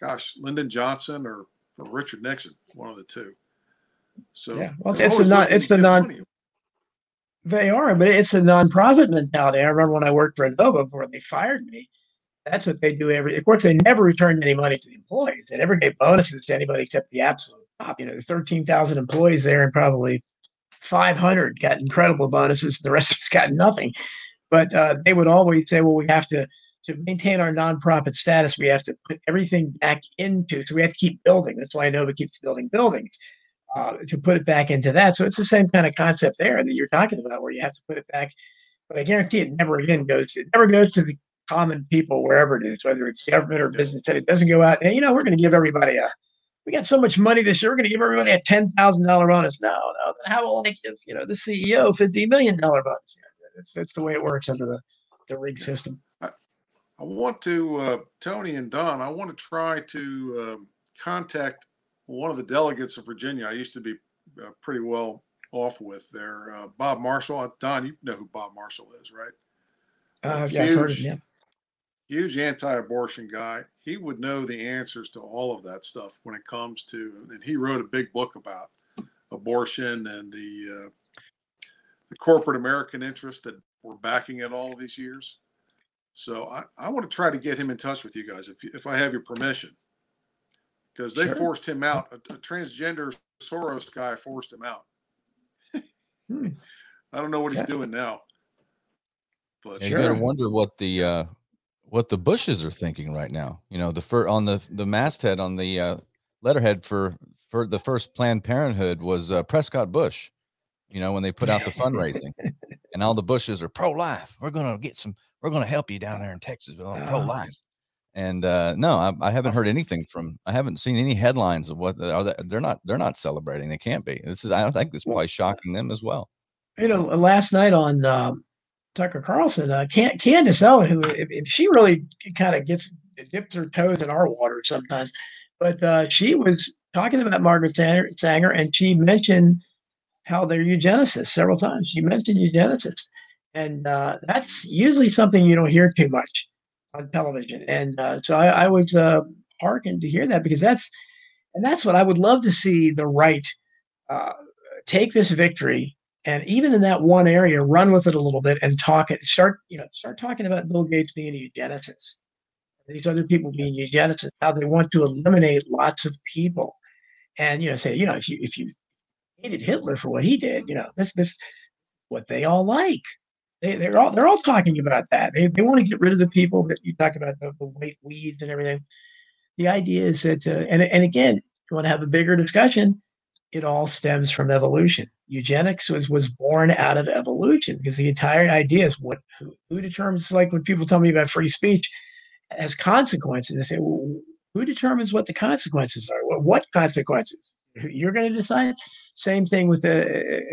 gosh, Lyndon Johnson or, or Richard Nixon, one of the two. So yeah. well, it's, the non, it's the non. Money. They are, but it's a nonprofit mentality. I remember when I worked for Inova before they fired me. That's what they do every. Of course, they never returned any money to the employees. They never gave bonuses to anybody except the absolute. You know, the thirteen thousand employees there, and probably five hundred got incredible bonuses. The rest of us got nothing. But uh, they would always say, well, we have to, to maintain our nonprofit status, we have to put everything back into, so we have to keep building. That's why Nova keeps building buildings, uh, to put it back into that. So it's the same kind of concept there that you're talking about, where you have to put it back. But I guarantee it never again goes to, it never goes to the common people, wherever it is, whether it's government or business, that it doesn't go out. And, you know, we're going to give everybody a, we got so much money this year, we're going to give everybody a ten thousand dollars bonus. No, no. How will they give, you know, the C E O fifty million dollars bonus? That's, that's the way it works under the, the rigged system. I, I want to, uh, Tony and Don, I want to try to um, contact one of the delegates of Virginia I used to be uh, pretty well off with there, uh, Bob Marshall. Don, you know who Bob Marshall is, right? Uh, yeah, I've heard of him. Huge anti-abortion guy. He would know the answers to all of that stuff when it comes to, and he wrote a big book about abortion and the, uh, the corporate American interests that were backing it all these years. So I, I want to try to get him in touch with you guys, if you, if I have your permission, because they sure. forced him out. A, a transgender Soros guy forced him out. hmm. I don't know what yeah. he's doing now. But yeah, sure. You gotta wonder what the, uh, what the Bushes are thinking right now. You know, the fir- on the, the masthead on the uh, letterhead for, for the first Planned Parenthood was uh, Prescott Bush, you know, when they put out the fundraising and all the Bushes are pro-life. We're going to get some, we're going to help you down there in Texas with all pro-life. And uh, no, I, I haven't heard anything from, I haven't seen any headlines of what are they, they're not, they're not celebrating. They can't be. This is, I don't think this is probably shocking them as well. You know, last night on, um, Tucker Carlson, uh, Candace Candace Owens, who if, if she really kind of gets dips her toes in our water sometimes, but uh, she was talking about Margaret Sanger, Sanger, and she mentioned how they're eugenicists several times. She mentioned eugenicists, And uh, that's usually something you don't hear too much on television. And uh, so I, I was uh, hearkened to hear that, because that's, and that's what I would love to see the right uh, take this victory, and even in that one area, run with it a little bit and talk it, start, you know, start talking about Bill Gates being a eugenicist, these other people being eugenicists, how they want to eliminate lots of people. And, you know, say, you know, if you, if you hated Hitler for what he did, you know, that's this, what they all like. They, they're all, they're all talking about that. They, they want to get rid of the people that you talk about, the, the white weeds and everything. The idea is that, uh, and, and again, if you want to have a bigger discussion, it all stems from evolution. Eugenics was, was born out of evolution, because the entire idea is what, who, who determines, like when people tell me about free speech has consequences, they say, well, who determines what the consequences are? Well, what consequences? You're going to decide. Same thing with uh,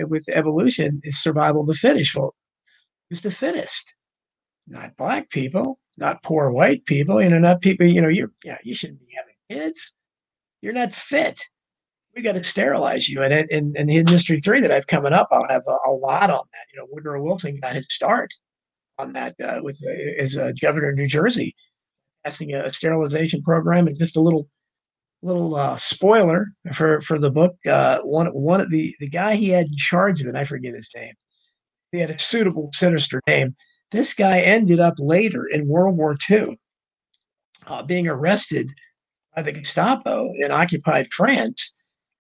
with evolution is survival of the fittest. Well, who's the fittest? Not black people, not poor white people, you know, not people, you know, you're, you know, you shouldn't be having kids. You're not fit. We got to sterilize you. And in, in Hidden History three that I've coming up, I'll have a, a lot on that. You know, Woodrow Wilson got his start on that uh, with uh, as uh, governor of New Jersey, passing a sterilization program. And just a little little uh, spoiler for, for the book, uh, one one of the, the guy he had in charge of it, I forget his name, he had a suitable, sinister name. This guy ended up later in World War Two uh, being arrested by the Gestapo in occupied France.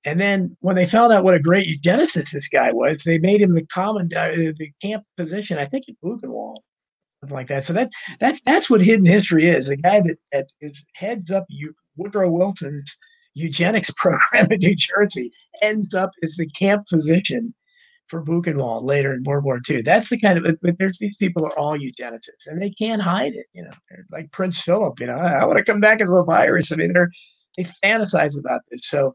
And then when they found out what a great eugenicist this guy was, they made him the commandant, the camp physician, I think, in Buchenwald. Like that. So that, that's that's what Hidden History is. A guy that, that is, heads up U- Woodrow Wilson's eugenics program in New Jersey ends up as the camp physician for Buchenwald later in World War Two. That's the kind of, but there's, these people are all eugenicists, and they can't hide it. You know, they're like Prince Philip, you know, I, I want to come back as a virus. I mean, they're, they fantasize about this. So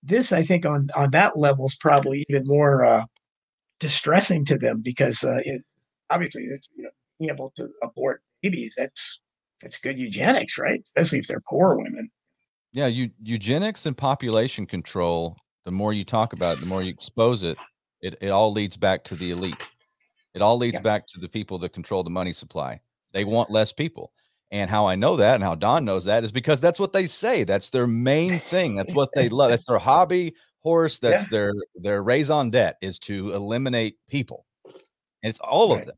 this, I think, on, on that level is probably even more uh, distressing to them, because uh, it, obviously it's, you know, being able to abort babies, that's that's good eugenics, right? Especially if they're poor women. Yeah, you, eugenics and population control, the more you talk about it, the more you expose it, it, it all leads back to the elite. It all leads yeah. back to the people that control the money supply. They want less people. And how I know that, and how Don knows that, is because that's what they say. That's their main thing. That's what they love. That's their hobby horse. That's yeah. their, their raison d'etre, is to eliminate people. And it's all right. of them.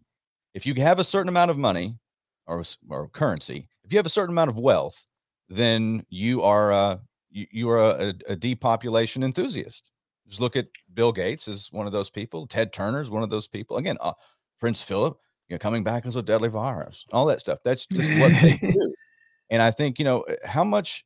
If you have a certain amount of money or, or currency, if you have a certain amount of wealth, then you are a, you, you are a, a depopulation enthusiast. Just look at Bill Gates as one of those people. Ted Turner is one of those people. Again, uh, Prince Philip, you know, coming back as a deadly virus, all that stuff. That's just what they do. And I think, you know, how much,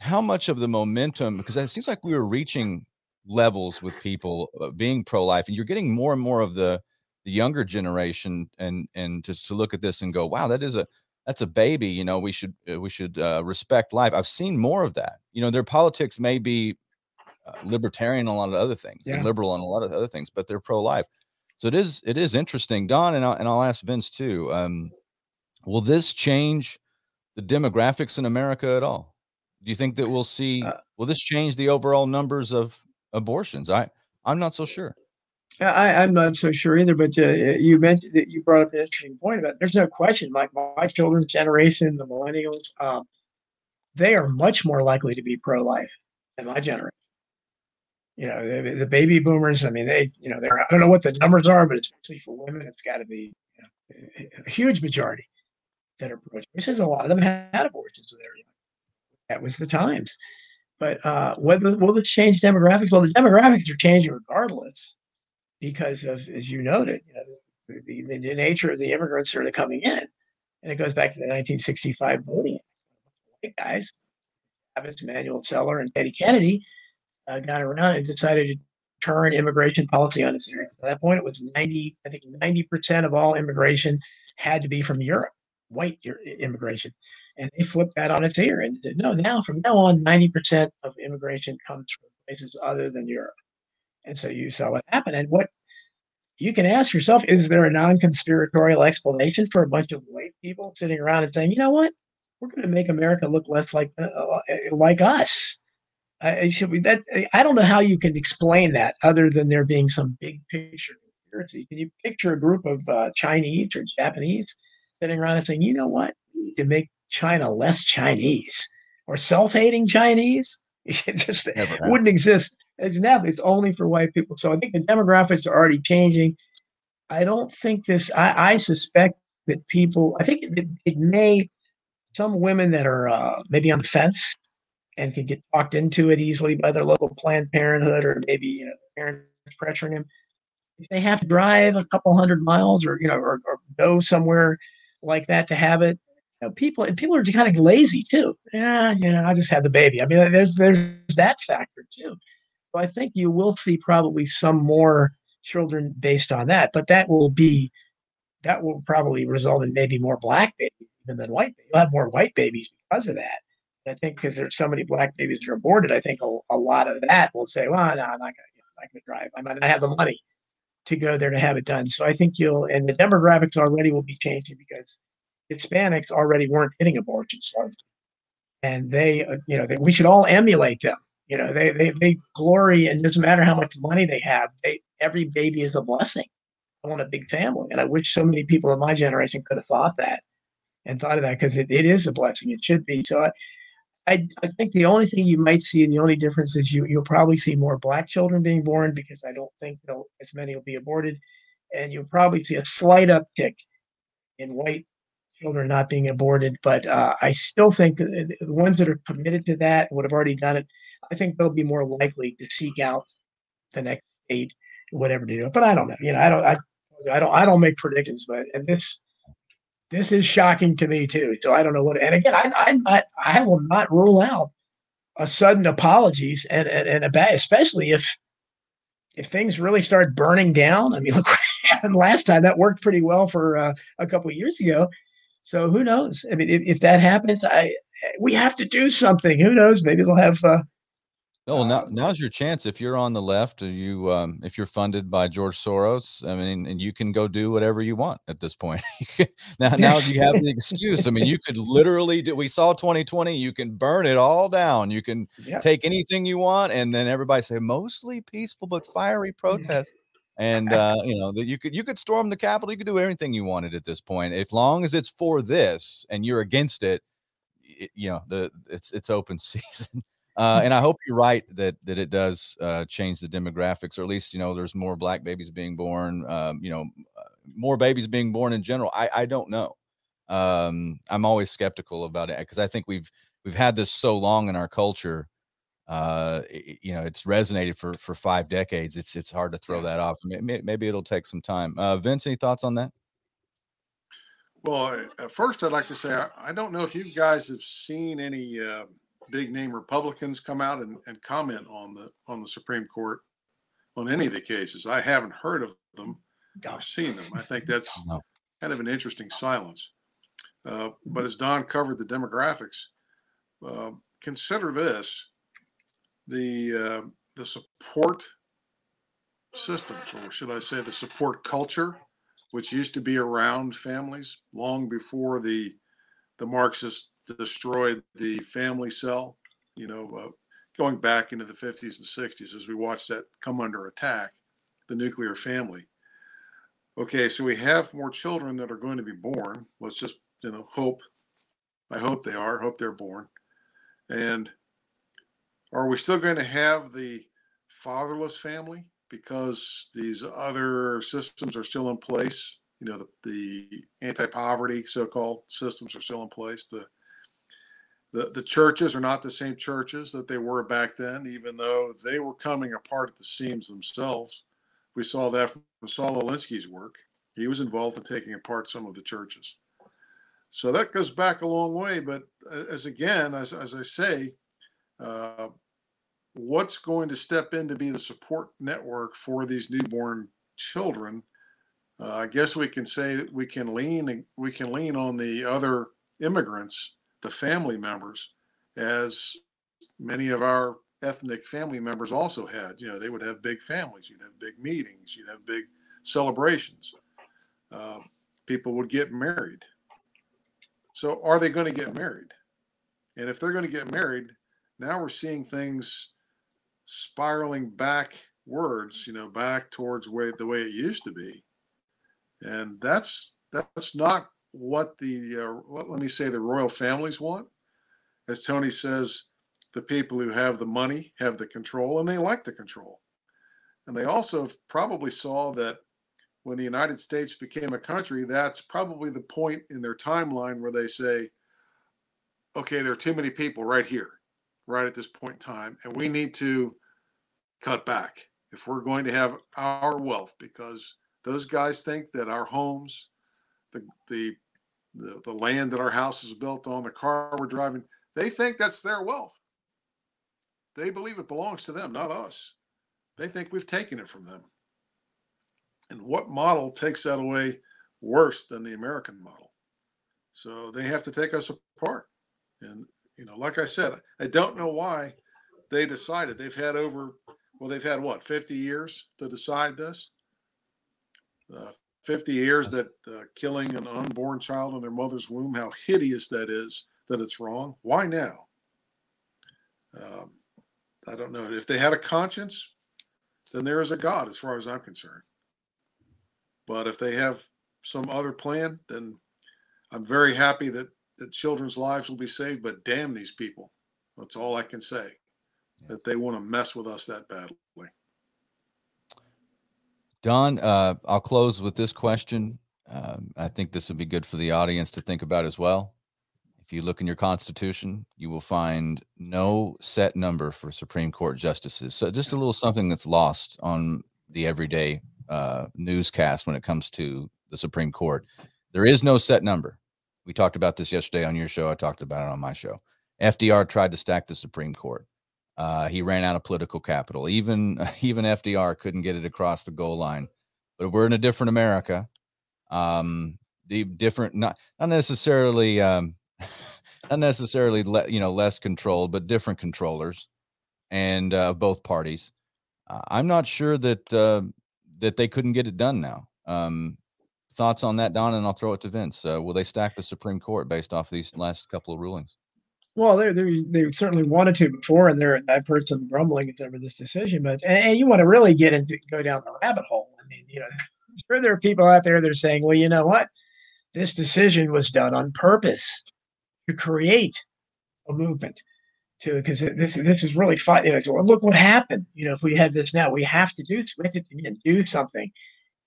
how much of the momentum, because it seems like we were reaching levels with people being pro-life, and you're getting more and more of the, the younger generation, and and just to look at this and go, wow, that is a, that's a baby, you know, we should we should uh, respect life. I've seen more of that. You know, their politics may be uh, libertarian on a lot of other things, yeah. and liberal on a lot of other things, but they're pro-life. So it is, it is interesting, Don, and I'll, and I'll ask Vince too. Um, will this change the demographics in America at all? Do you think that we'll see? Uh, will this change the overall numbers of abortions? I I'm not so sure. I, I'm not so sure either, but uh, you mentioned that, you brought up an interesting point about it. There's no question, like my, my children's generation, the millennials, um, they are much more likely to be pro-life than my generation. You know, the, the baby boomers, I mean, they, you know, they're, I don't know what the numbers are, but especially for women, it's got to be, you know, a huge majority that are pro-choice, which is a lot of them had abortions when they were young. That was the times. But uh, whether, will this change demographics? Well, the demographics are changing regardless, because of, as you noted, you know, the, the, the nature of the immigrants that are coming in. And it goes back to the nineteen sixty-five voting act. White guys, Emanuel Seller and Teddy Kennedy, uh, got around and decided to turn immigration policy on its ear. At that point, it was ninety, I think ninety percent of all immigration had to be from Europe, white immigration. And they flipped that on its ear and said, no, now from now on, ninety percent of immigration comes from places other than Europe. And so you saw what happened. And what you can ask yourself, is there a non-conspiratorial explanation for a bunch of white people sitting around and saying, you know what, we're going to make America look less like uh, like us? I, should we, that, I don't know how you can explain that other than there being some big picture conspiracy. Can you picture a group of uh, Chinese or Japanese sitting around and saying, you know what, we need to make China less Chinese or self-hating Chinese? It just never wouldn't exist. It's never. It's only for white people. So I think the demographics are already changing. I don't think this, I, I suspect that people, I think it, it may, some women that are uh, maybe on the fence and can get talked into it easily by their local Planned Parenthood or maybe, you know, parents pressuring them. If they have to drive a couple hundred miles or, you know, or, or go somewhere like that to have it, you know, people, and people are just kind of lazy too. Yeah, you know, I just had the baby. I mean, there's there's that factor too. So I think you will see probably some more children based on that, but that will be, that will probably result in maybe more black babies even than white babies. You'll have more white babies because of that. I think because there's so many black babies that are aborted, I think a, a lot of that will say, well, no, I'm not going to drive. I might not have the money to go there to have it done. So I think you'll, and the demographics already will be changing because Hispanics already weren't getting abortions. And they, you know, they, we should all emulate them. You know, they, they, they glory, and it doesn't matter how much money they have. They, every baby is a blessing. I want a big family. And I wish so many people in my generation could have thought that and thought of that because it, it is a blessing. It should be. So I, I, I think the only thing you might see, and the only difference is you, you'll probably see more black children being born because I don't think as many will be aborted. And you'll probably see a slight uptick in white children not being aborted. But uh, I still think the ones that are committed to that would have already done it. I think they'll be more likely to seek out the next state, whatever to do. But I don't know. You know, I don't, I, I don't, I don't make predictions, but, and this, This is shocking to me too. So I don't know what, and again, I, I'm not, I will not rule out a sudden apologies and, and, and a bad, especially if, if things really start burning down. I mean, look what happened last time. That worked pretty well for uh, a couple of years ago. So who knows? I mean, if, if that happens, I, we have to do something. Who knows? Maybe they'll have uh No, now, now's your chance. If you're on the left, or you, um, if you're funded by George Soros, I mean, and you can go do whatever you want at this point. now, now you have an excuse. I mean, you could literally do. We saw twenty twenty. You can burn it all down. You can yeah. take anything you want, and then everybody say mostly peaceful but fiery protest. And uh, you know that you could you could storm the Capitol. You could do anything you wanted at this point, as long as it's for this and you're against it. it you know, the it's it's open season. Uh, and I hope you're right that that it does uh, change the demographics, or at least, you know, there's more black babies being born, um, you know, more babies being born in general. I, I don't know. Um, I'm always skeptical about it because I think we've we've had this so long in our culture. Uh, it, you know, it's resonated for, for five decades. It's it's hard to throw that off. Maybe, maybe it'll take some time. Uh, Vince, any thoughts on that? Well, uh, first, I'd like to say I, I don't know if you guys have seen any uh, big name Republicans come out and, and comment on the on the Supreme Court on any of the cases. I haven't heard of them. I've seen them. I think that's kind of an interesting silence. Uh, but as Don covered the demographics, uh, consider this: the uh, the support systems, or should I say, the support culture, which used to be around families long before the the Marxist destroyed the family cell, you know, uh, going back into the fifties and sixties as we watched that come under attack, the nuclear family. Okay, so we have more children that are going to be born. Let's just, you know, hope. I hope they are, hope they're born. And are we still going to have the fatherless family because these other systems are still in place? You know, the, the anti-poverty so-called systems are still in place. The The, the churches are not the same churches that they were back then, even though they were coming apart at the seams themselves. We saw that from Saul Alinsky's work. He was involved in taking apart some of the churches. So that goes back a long way. But as again, as, as I say, uh, what's going to step in to be the support network for these newborn children? Uh, I guess we can say that we can lean, we can lean on the other immigrants, the family members, as many of our ethnic family members also had. You know, they would have big families. You'd have big meetings. You'd have big celebrations. Uh, people would get married. So are they going to get married? And if they're going to get married, now we're seeing things spiraling back words, you know, back towards way, the way it used to be. And that's that's not what the, uh, let me say, the royal families want. As Tony says, the people who have the money have the control, and they like the control. And they also probably saw that when the United States became a country, that's probably the point in their timeline where they say, okay, there are too many people right here, right at this point in time, and we need to cut back if we're going to have our wealth, because those guys think that our homes, the the the, the land that our house is built on, the car we're driving, they think that's their wealth. They believe it belongs to them, not us. They think we've taken it from them. And what model takes that away worse than the American model? So they have to take us apart. And, you know, like I said, I don't know why they decided. They've had over, well, they've had what, fifty years to decide this? Uh, fifty years that uh, killing an unborn child in their mother's womb, how hideous that is, that it's wrong. Why now? Um, I don't know. If they had a conscience, then there is a God as far as I'm concerned. But if they have some other plan, then I'm very happy that, that children's lives will be saved. But damn these people. That's all I can say, that they want to mess with us that badly. Don, uh, I'll close with this question. Um, I think this would be good for the audience to think about as well. If you look in your Constitution, you will find no set number for Supreme Court justices. So just a little something that's lost on the everyday uh, newscast when it comes to the Supreme Court. There is no set number. We talked about this yesterday on your show. I talked about it on my show. F D R tried to stack the Supreme Court. Uh, he ran out of political capital. Even even F D R couldn't get it across the goal line. But we're in a different America. Um, the different, not not necessarily, um, not necessarily, le- you know, less controlled, but different controllers, and uh, both parties. Uh, I'm not sure that uh, that they couldn't get it done now. Um, thoughts on that, Don? And I'll throw it to Vince. Uh, will they stack the Supreme Court based off these last couple of rulings? Well, they they certainly wanted to before, and there I've heard some grumblings over this decision. But and you want to really get into go down the rabbit hole. I mean, you know, I'm sure there are people out there that are saying, "Well, you know what? This decision was done on purpose to create a movement." To because this this is really fun. You know, so look what happened. You know, if we had this now, we have to do we have to do something.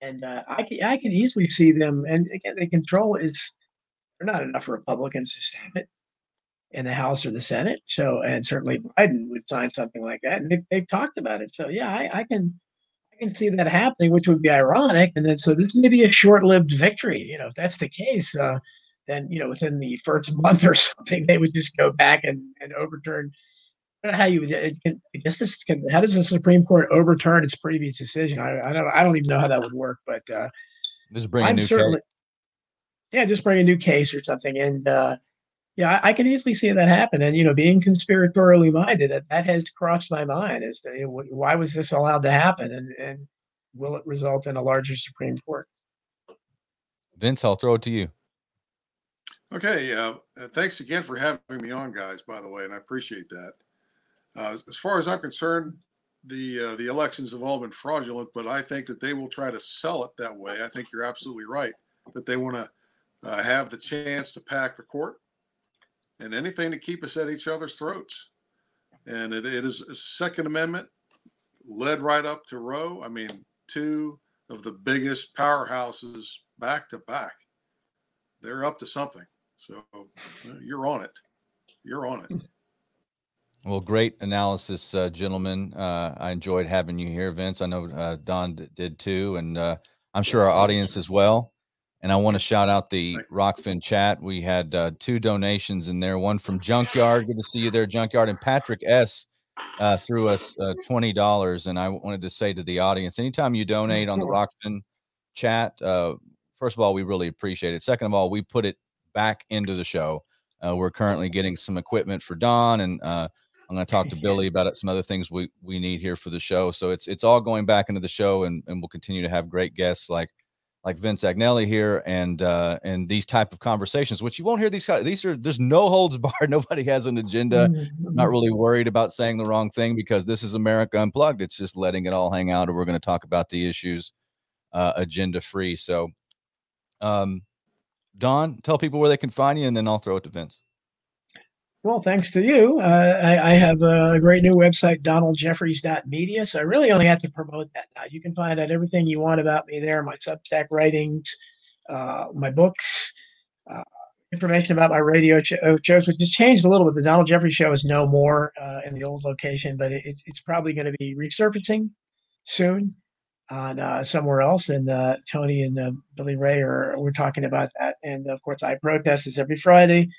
And uh, I can I can easily see them. And again, the control is there are not enough Republicans to stamp it in the House or the Senate. So, and certainly Biden would sign something like that. And they, they've talked about it. So yeah, I, I can, I can see that happening, which would be ironic. And then, so this may be a short-lived victory. You know, if that's the case, uh, then, you know, within the first month or something, they would just go back and, and overturn. I don't know how you, it can, I guess this can, how does the Supreme Court overturn its previous decision? I, I don't, I don't even know how that would work, but, uh, just bring a new case. Yeah, just bring a new case or something. And, uh, yeah, I can easily see that happen. And, you know, being conspiratorially minded, that, that has crossed my mind as to, you know, why was this allowed to happen? And, and will it result in a larger Supreme Court? Vince, I'll throw it to you. Okay. Uh, thanks again for having me on, guys, by the way, and I appreciate that. Uh, as far as I'm concerned, the uh, the elections have all been fraudulent, but I think that they will try to sell it that way. I think you're absolutely right that they want to uh, have the chance to pack the court and anything to keep us at each other's throats. And it, it is a Second Amendment led right up to Roe. I mean, two of the biggest powerhouses back to back. They're up to something. So you're on it. You're on it. Well, great analysis, uh, gentlemen. Uh, I enjoyed having you here, Vince. I know uh, Don d- did too. And uh, I'm sure our audience as well. And I want to shout out the Rockfin chat. We had uh, two donations in there, one from Junkyard. Good to see you there, Junkyard. And Patrick S. Uh, threw us uh, twenty dollars. And I wanted to say to the audience, anytime you donate on the Rockfin chat, uh, first of all, we really appreciate it. Second of all, we put it back into the show. Uh, we're currently getting some equipment for Don. And uh, I'm going to talk to Billy about it, some other things we, we need here for the show. So it's it's all going back into the show. And, and we'll continue to have great guests like like Vince Agnelli here, and uh, and these type of conversations, which you won't hear. These these are there's no holds barred. Nobody has an agenda. I'm not really worried about saying the wrong thing because this is America Unplugged. It's just letting it all hang out, and we're going to talk about the issues, uh, agenda free. So, um, Don, tell people where they can find you, and then I'll throw it to Vince. Well, thanks to you. Uh, I, I have a great new website, donald jeffries dot media. So I really only have to promote that now. You can find out everything you want about me there, my Substack writings, uh, my books, uh, information about my radio ch- shows, which has changed a little bit. The Donald Jeffries Show is no more uh, in the old location, but it, it's probably going to be resurfacing soon on uh, somewhere else. And uh, Tony and uh, Billy Ray, are we're talking about that. And, of course, I Protest is every Friday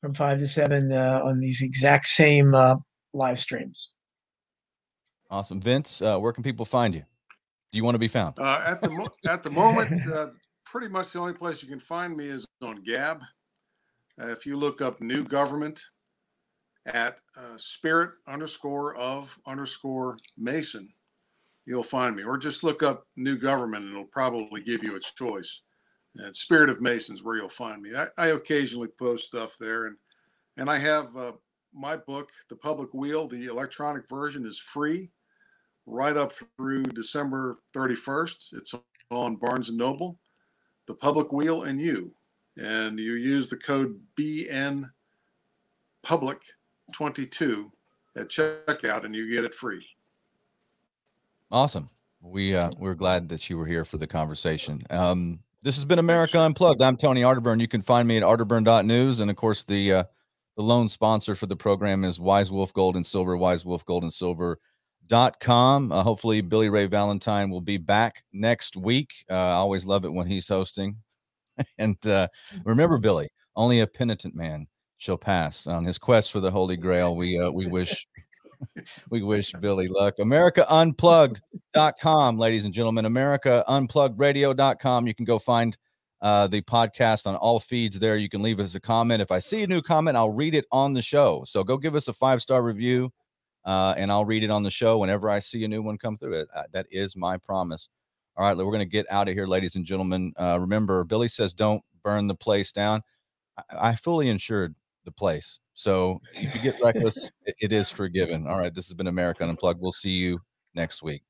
from five to seven uh, on these exact same uh, live streams. Awesome. Vince, uh, where can people find you? Do you want to be found? Uh, at the mo- at the moment, uh, pretty much the only place you can find me is on Gab. Uh, if you look up New Government at uh, spirit underscore of underscore Mason, you'll find me. Or just look up New Government and it'll probably give you its choice. And Spirit of Mason's where you'll find me. I, I occasionally post stuff there, and and I have uh, my book, The Public Wheel. The electronic version is free, right up through December thirty-first. It's on Barnes and Noble. The Public Wheel and you, and you use the code B N Public twenty-two at checkout, and you get it free. Awesome. We uh, we're glad that you were here for the conversation. Um, This has been America Unplugged. I'm Tony Arterburn. You can find me at arterburn dot news. And, of course, the uh, the lone sponsor for the program is Wise Wolf Gold and Silver, wise wolf gold and silver dot com. Uh, hopefully, Billy Ray Valentine will be back next week. Uh, I always love it when he's hosting. And uh, remember, Billy, only a penitent man shall pass on his quest for the Holy Grail. We uh, we wish we wish Billy luck. America Unplugged dot com, ladies and gentlemen. America Unplugged Radio dot com. You can go find uh, the podcast on all feeds there. You can leave us a comment. If I see a new comment, I'll read it on the show. So go give us a five-star review, uh, and I'll read it on the show whenever I see a new one come through. Uh, that is my promise. All right, we're going to get out of here, ladies and gentlemen. Uh, remember, Billy says don't burn the place down. I, I fully insured the place. So if you get reckless, it is forgiven. All right. This has been America Unplugged. We'll see you next week.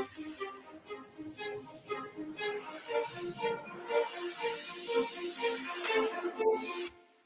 Thank you.